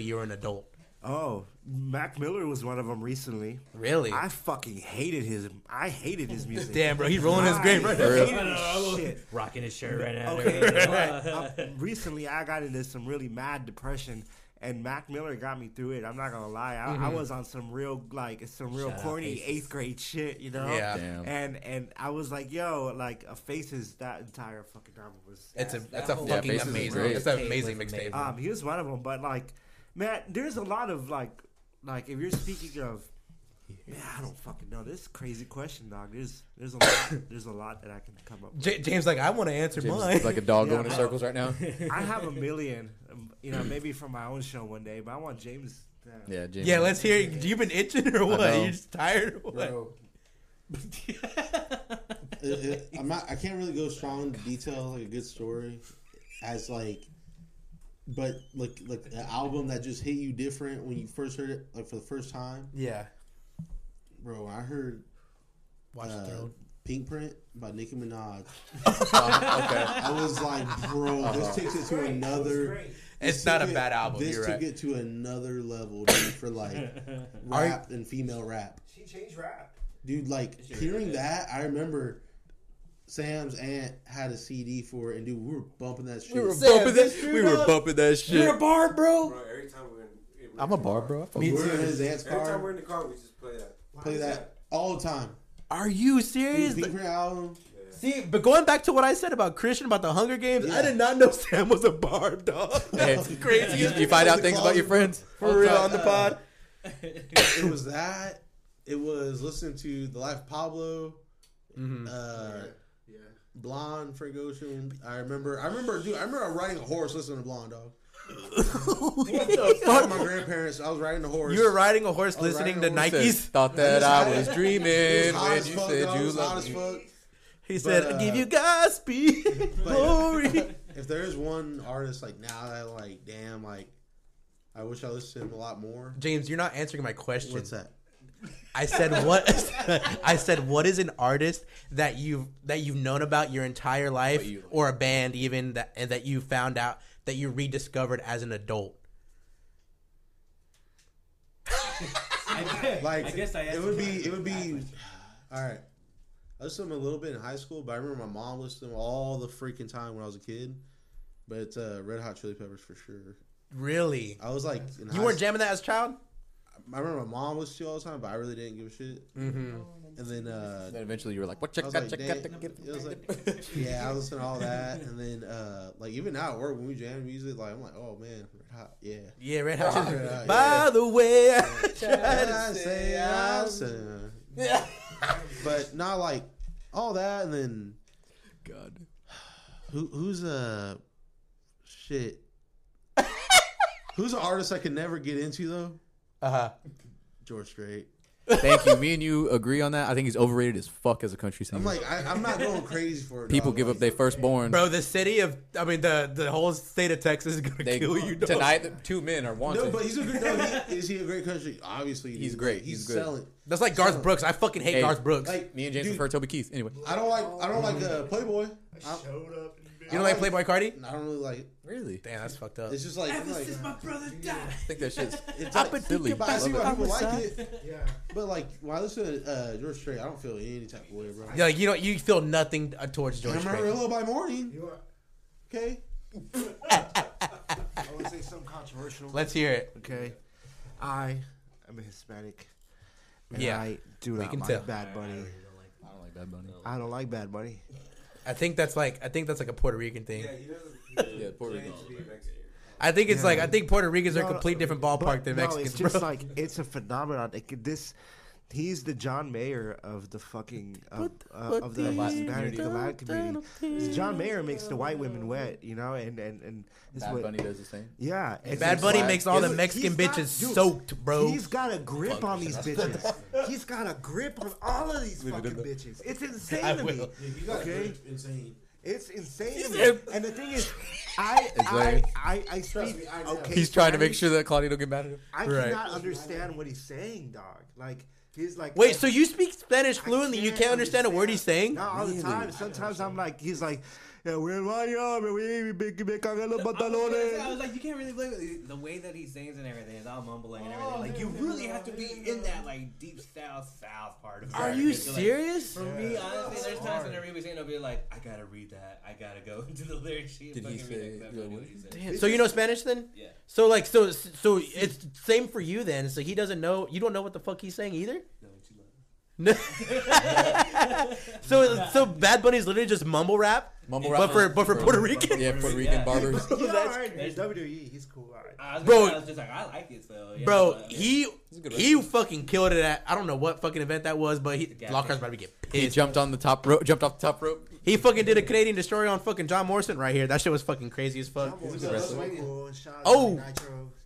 you were an adult. Oh, Mac Miller was one of them recently. Really? I fucking hated his. I hated his music. Damn, bro, he's rolling his grave right now. Shit, rocking his shirt right now. Okay. Recently, I got into some really mad depression, And Mac Miller got me through it. I'm not gonna lie. I was on some real corny 8th grade shit, you know. Yeah. Damn. And I was like, yo, like Faces. That entire fucking album was. It's an amazing mixtape. He was one of them, but like, man, there's a lot of like if you're speaking of, man, I don't fucking know. This is a crazy question, dog. There's a lot. There's a lot that I can come up with. James, like, I want to answer mine. Like a dog going in circles right now. I have a million, you know, maybe for my own show one day. But I want James. Yeah, James. Yeah, let's hear. You've been itching or what? You're just tired or what? Bro. I can't really go strong into detail like a good story, as like, but like an album that just hit you different when you first heard it, like for the first time. Yeah. Bro, I heard Pink Print by Nicki Minaj. Okay. I was like, bro, this takes it to another. It's not a bad album. This took it to another level, dude, for like rap and female rap. She changed rap. Dude, like hearing that, I remember Sam's aunt had a CD for it, and dude, we were bumping that shit. We were bumping that shit. You're a bar, bro. Bro, every time I'm a bar, bro. Me too. Every time we're in the car, we just play that. Play that all the time. Are you serious? Dude, Pink Print album. Yeah. See, but going back to what I said about Christian, about the Hunger Games, yeah. I did not know Sam was a barb, dog. That's crazy. You find out things about your friends for real on the pod. It was that. It was listening to The Life of Pablo. Mm-hmm. Yeah. Blonde, Frank Ocean. I remember riding a horse listening to Blonde, dog. What the fuck? My grandparents. I was riding a horse. You were riding a horse listening to Nikes. Thought that I was dreaming when you said you loved me. He said, "I give you Godspeed, glory." If there is one artist like now that I like, damn, like I wish I listened to him a lot more. James, you're not answering my question. What's that? I said what? I said what is an artist that you've known about your entire life, or a band even that you found out. That you rediscovered as an adult. I guess it would be. All right, I listened to them a little bit in high school, but I remember my mom listened to them all the freaking time when I was a kid. But it's Red Hot Chili Peppers for sure. Really? I was like, you weren't jamming that as a child. I remember my mom listened to it all the time, but I really didn't give a shit. Mm-hmm. And then eventually you were like, "What? Yeah, I was listening to all that, and then like even now at work when we jam music, like I'm like, oh man, Red Hot, yeah, yeah, Red Hot. The way, I say, but not like all that, and then God, who's an artist I could never get into though? George Strait. Thank you. Me and you agree on that. I think he's overrated as fuck as a country singer. I'm like, I'm not going crazy for it. People give up their firstborn. Bro, the whole state of Texas is going to kill you. Dog. Tonight, the two men are wanted. No, but he's a great, is he a great country? Obviously, he's great. He's good. Selling. That's like Garth Brooks. I fucking hate Garth Brooks. Like, me and James prefer Toby Keith. Anyway. I don't like Playboy. I showed up. You don't like Playboy Cardi? No, I don't really like it. Really? Damn, that's fucked up. It's just like... Ever since my brother died. I think that shit's... I see why people like it. Yeah. But like, when I listen to George Strait, I don't feel any type of way, bro. Yeah, like, you feel nothing towards George Strait. I remember Hello by Morning. You are... Okay. I want to say something controversial. Let's hear it. Okay. I am a Hispanic. And yeah. I do not like Bad Bunny. I don't like Bad Bunny. I don't like Bad Bunny. I think that's like a Puerto Rican thing. Yeah, Puerto Rican. I think it's like I think Puerto Ricans are a complete different ballpark than Mexicans. It's just like it's a phenomenon. He's the John Mayer of the fucking of the Hispanic Latin community. John Mayer makes the white women wet, you know, and Bad Bunny does the same. Yeah, Bad Bunny makes all the Mexican bitches soaked, bro. He's got a grip on these bitches. He's got a grip on all of these fucking bitches. It's insane to me. Okay, insane. It's insane. And the thing is, I speak. Okay, he's trying to make sure that Claudia don't get mad at him. I cannot understand what he's saying, dog. Like. He's like, wait, so you speak Spanish fluently? You can't understand a word he's saying? Not all the time. Sometimes I'm like, he's like, Yeah, we're in Miami. We cagan los pantalones. I was like, you can't really play with it. The way that he sings and everything is all mumbling and everything. Like, you really have to be in that, like, deep south part of it. Are you serious? For me, honestly, there's times when I read what he's saying, I'll be like, I gotta read that. I gotta go into the lyrics sheet. Did he say it? So you know Spanish then? Yeah. So, like, so it's same for you then. So he doesn't know, you don't know what the fuck he's saying either? No. So Bad Bunny's literally just mumble rap, but for Puerto Rican, barbers. Yeah. That's WWE. He's cool, all right. Bro. I was just like, I like it though. So, yeah, bro, but, yeah. he fucking killed it at I don't know what fucking event that was, but Lockhart's about to get pissed. He jumped off the top rope. He fucking did a Canadian destroyer on fucking John Morrison right here. That shit was fucking crazy as fuck. Oh.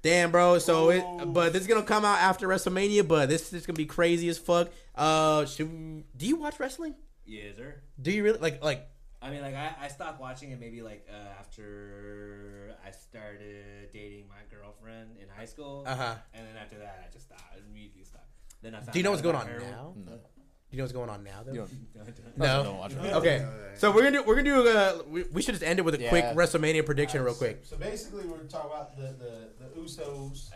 Damn, bro. So but this is gonna come out after WrestleMania. But this is gonna be crazy as fuck. Do you watch wrestling? Yeah, sir. Do you really like? I mean, like I stopped watching it maybe like after I started dating my girlfriend in high school. And then after that, I just stopped. I immediately stopped. Then I. Do you know what's going on now? No. Do you know what's going on now? Though? No. Okay, so we're gonna do. We should just end it with a quick WrestleMania prediction, real quick. So basically, we're talking about the Usos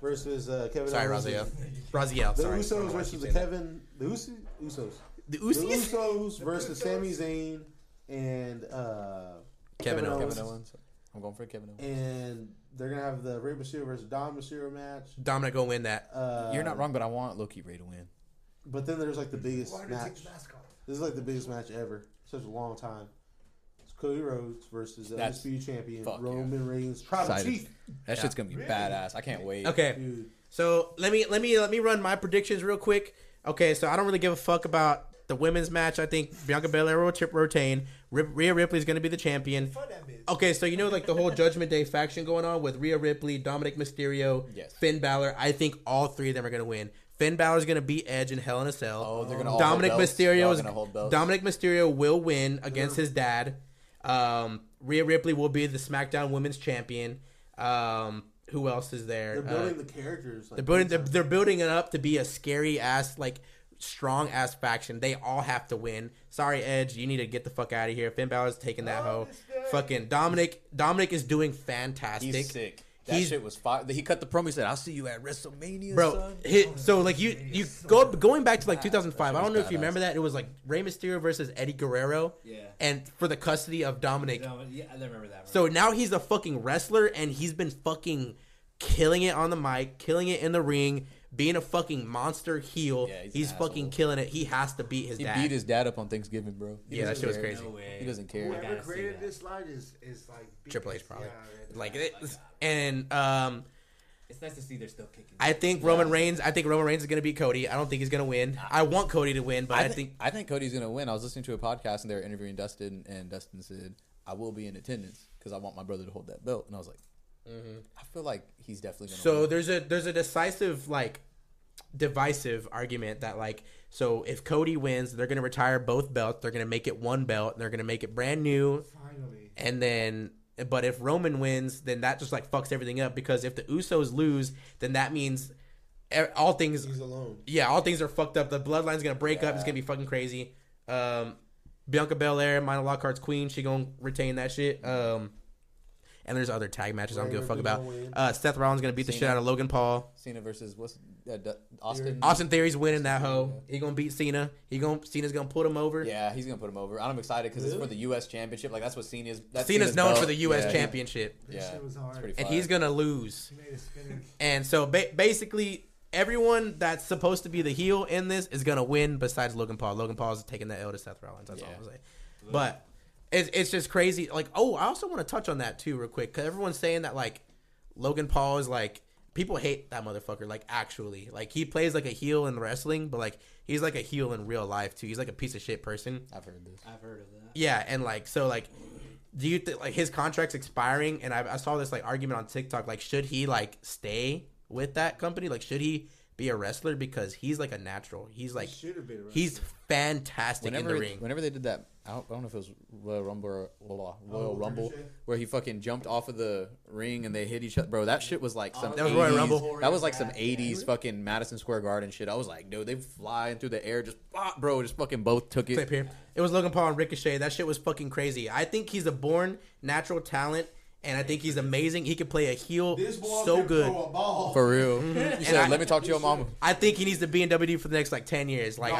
versus Kevin. Sorry, Raziel. The Usos versus Kevin. The Usos. The Usos versus Sami Zayn and Kevin Owens. I'm going for Kevin Owens. And they're gonna have the Rey Mysterio versus Dom Mysterio match. Dominic gonna win that. You're not wrong, but I want Loki Rey to win. But then there's like the biggest match. This is like the biggest match ever. Such a long time. It's Cody Rhodes versus undisputed champion Roman Reigns. Tribal Chief. That shit's gonna be badass. I can't wait. Okay, dude. So let me run my predictions real quick. Okay, so I don't really give a fuck about the women's match. I think Bianca Belair will retain. Rhea Ripley's gonna be the champion. Okay, so you know like the whole Judgment Day faction going on with Rhea Ripley, Dominic Mysterio, Finn Balor. I think all three of them are gonna win. Finn Balor's going to beat Edge in Hell in a Cell. Oh, they're going to hold belts. Dominic Mysterio will win against his dad. Rhea Ripley will be the SmackDown Women's Champion. Who else is there? They're building the characters. Like they're building it up to be a scary ass, like strong ass faction. They all have to win. Sorry, Edge, you need to get the fuck out of here. Finn Balor's taking that hoe. Fucking Dominic is doing fantastic. He's sick. That shit was fire. He cut the promo. He said, "I'll see you at WrestleMania, bro." Son. So like you going back to like 2005. I don't know if you remember that. It was like Rey Mysterio versus Eddie Guerrero. Yeah. And for the custody of Dominic. Yeah, I remember that. Right? So now he's a fucking wrestler, and he's been fucking killing it on the mic, killing it in the ring, being a fucking monster heel. Yeah, he's fucking killing it. He has to beat his dad. He beat his dad up on Thanksgiving, bro. That shit was crazy. No way. He doesn't care. Whoever created this line is like Triple H, probably. Yeah, like it. And it's nice to see they're still kicking. I think Roman Reigns is going to beat Cody. I don't think he's going to win. I want Cody to win, but I think Cody's going to win. I was listening to a podcast and they were interviewing Dustin, and Dustin said, "I will be in attendance because I want my brother to hold that belt." And I was like, I feel like he's definitely going to win. So there's a decisive like divisive argument that like, so if Cody wins, they're going to retire both belts. They're going to make it one belt. And they're going to make it brand new. Finally. And then. But if Roman wins, then that just like fucks everything up, because if the Usos lose, then that means all things. He's alone. Yeah, all things are fucked up. The bloodline's gonna break up. It's gonna be fucking crazy. Bianca Belair, Mina Lockhart's queen. She gonna retain that shit. And there's other tag matches I don't give a fuck about. Seth Rollins gonna beat the shit out of Logan Paul. Cena versus Austin. Austin Theory's winning that hoe. He gonna beat Cena. Cena's gonna put him over. Yeah, he's gonna put him over. I'm excited because it's for the U.S. Championship. Like that's what Cena's. Cena's known belt. For the U.S. Championship. That shit was hard. And he's gonna lose. He made a spinning. And so basically, everyone that's supposed to be the heel in this is gonna win, besides Logan Paul. Logan Paul's taking that L to Seth Rollins. That's all I'm saying. But. It's just crazy. Like, I also want to touch on that too real quick, because everyone's saying that like Logan Paul is like, people hate that motherfucker. Like actually, like he plays like a heel in wrestling, but like he's like a heel in real life too. He's like a piece of shit person. I've heard of that. Yeah, and like so like, do you think like his contract's expiring? And I saw this like argument on TikTok. Like, should he like stay with that company? Like, should he be a wrestler because he's like a natural. He's like he's fantastic whenever, in the ring. Whenever they did that, I don't know if it was Royal Rumble, or, Royal Rumble, where he fucking jumped off of the ring and they hit each other. Bro, that shit was like some. That was Royal Rumble. That was like some '80s fucking Madison Square Garden shit. I was like, dude, they flying through the air, just bro, just fucking both took it. It was Logan Paul and Ricochet. That shit was fucking crazy. I think he's a born natural talent. And I think he's amazing. He can play a heel so good. For real. Mm-hmm. You said, let me talk to your mama. I think he needs to be in WWE for the next, like, 10 years. Like,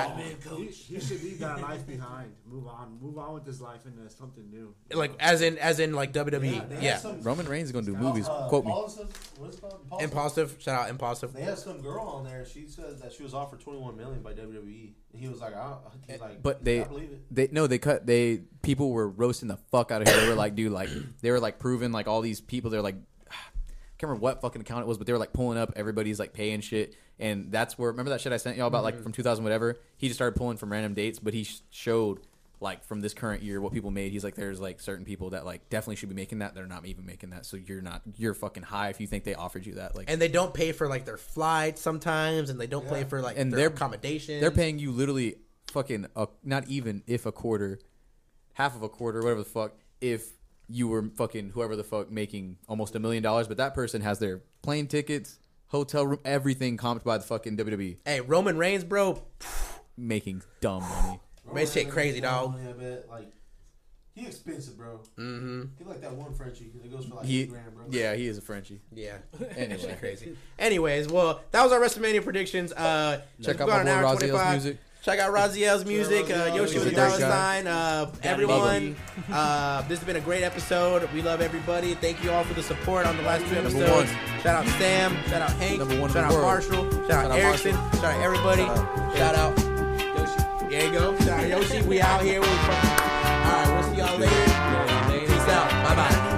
he should leave that life behind. Move on. Move on with his life into something new. Like, as in like, WWE. Yeah. Roman Reigns is going to do movies. Quote me. What's it called? Impulsive. Shout out Impulsive. They have some girl on there. She says that she was offered $21 million by WWE. He was like, I believe it. People were roasting the fuck out of him. They were like, dude, like, they were like proving like all these people. They're like, I can't remember what fucking account it was, but they were like pulling up everybody's like paying shit. And that's where, remember that shit I sent y'all about like from 2000 whatever? He just started pulling from random dates, but he showed like from this current year what people made. He's like, there's like certain people that like definitely should be making that. They're not even making that. So you're fucking high if you think they offered you that. Like, and they don't pay for like their flights sometimes, and they don't pay for like their accommodations. They're paying you literally fucking not even if a quarter, half of a quarter, whatever the fuck, if you were fucking whoever the fuck making almost $1 million. But that person has their plane tickets, hotel room, everything comped by the fucking WWE. Hey, Roman Reigns, bro, making dumb money. That shit crazy, dog. I bet. Like, he expensive, bro. Mm-hmm. He like that one Frenchie. It goes for like $8,000, bro. Yeah, he is a Frenchie. Yeah. Anyway. That shit crazy. Anyways, well, that was our WrestleMania predictions. Check out my boy Raziel's music. Check out Raziel's music. Yoshi with a $sign. Everyone, this has been a great episode. We love everybody. Thank you all for the support on the last two episodes. Shout out Sam. Shout out Hank. Shout out Marshall. Shout out Erickson. Shout out everybody. Shout out. There you go. Sorry, Yoshi. We out here. All right, we'll see y'all later. Peace out. Bye-bye.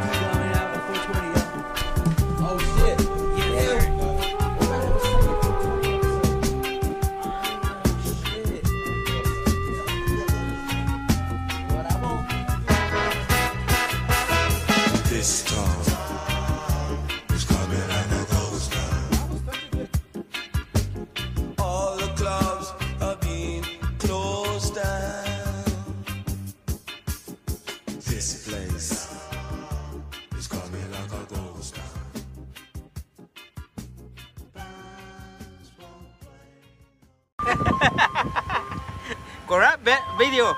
Video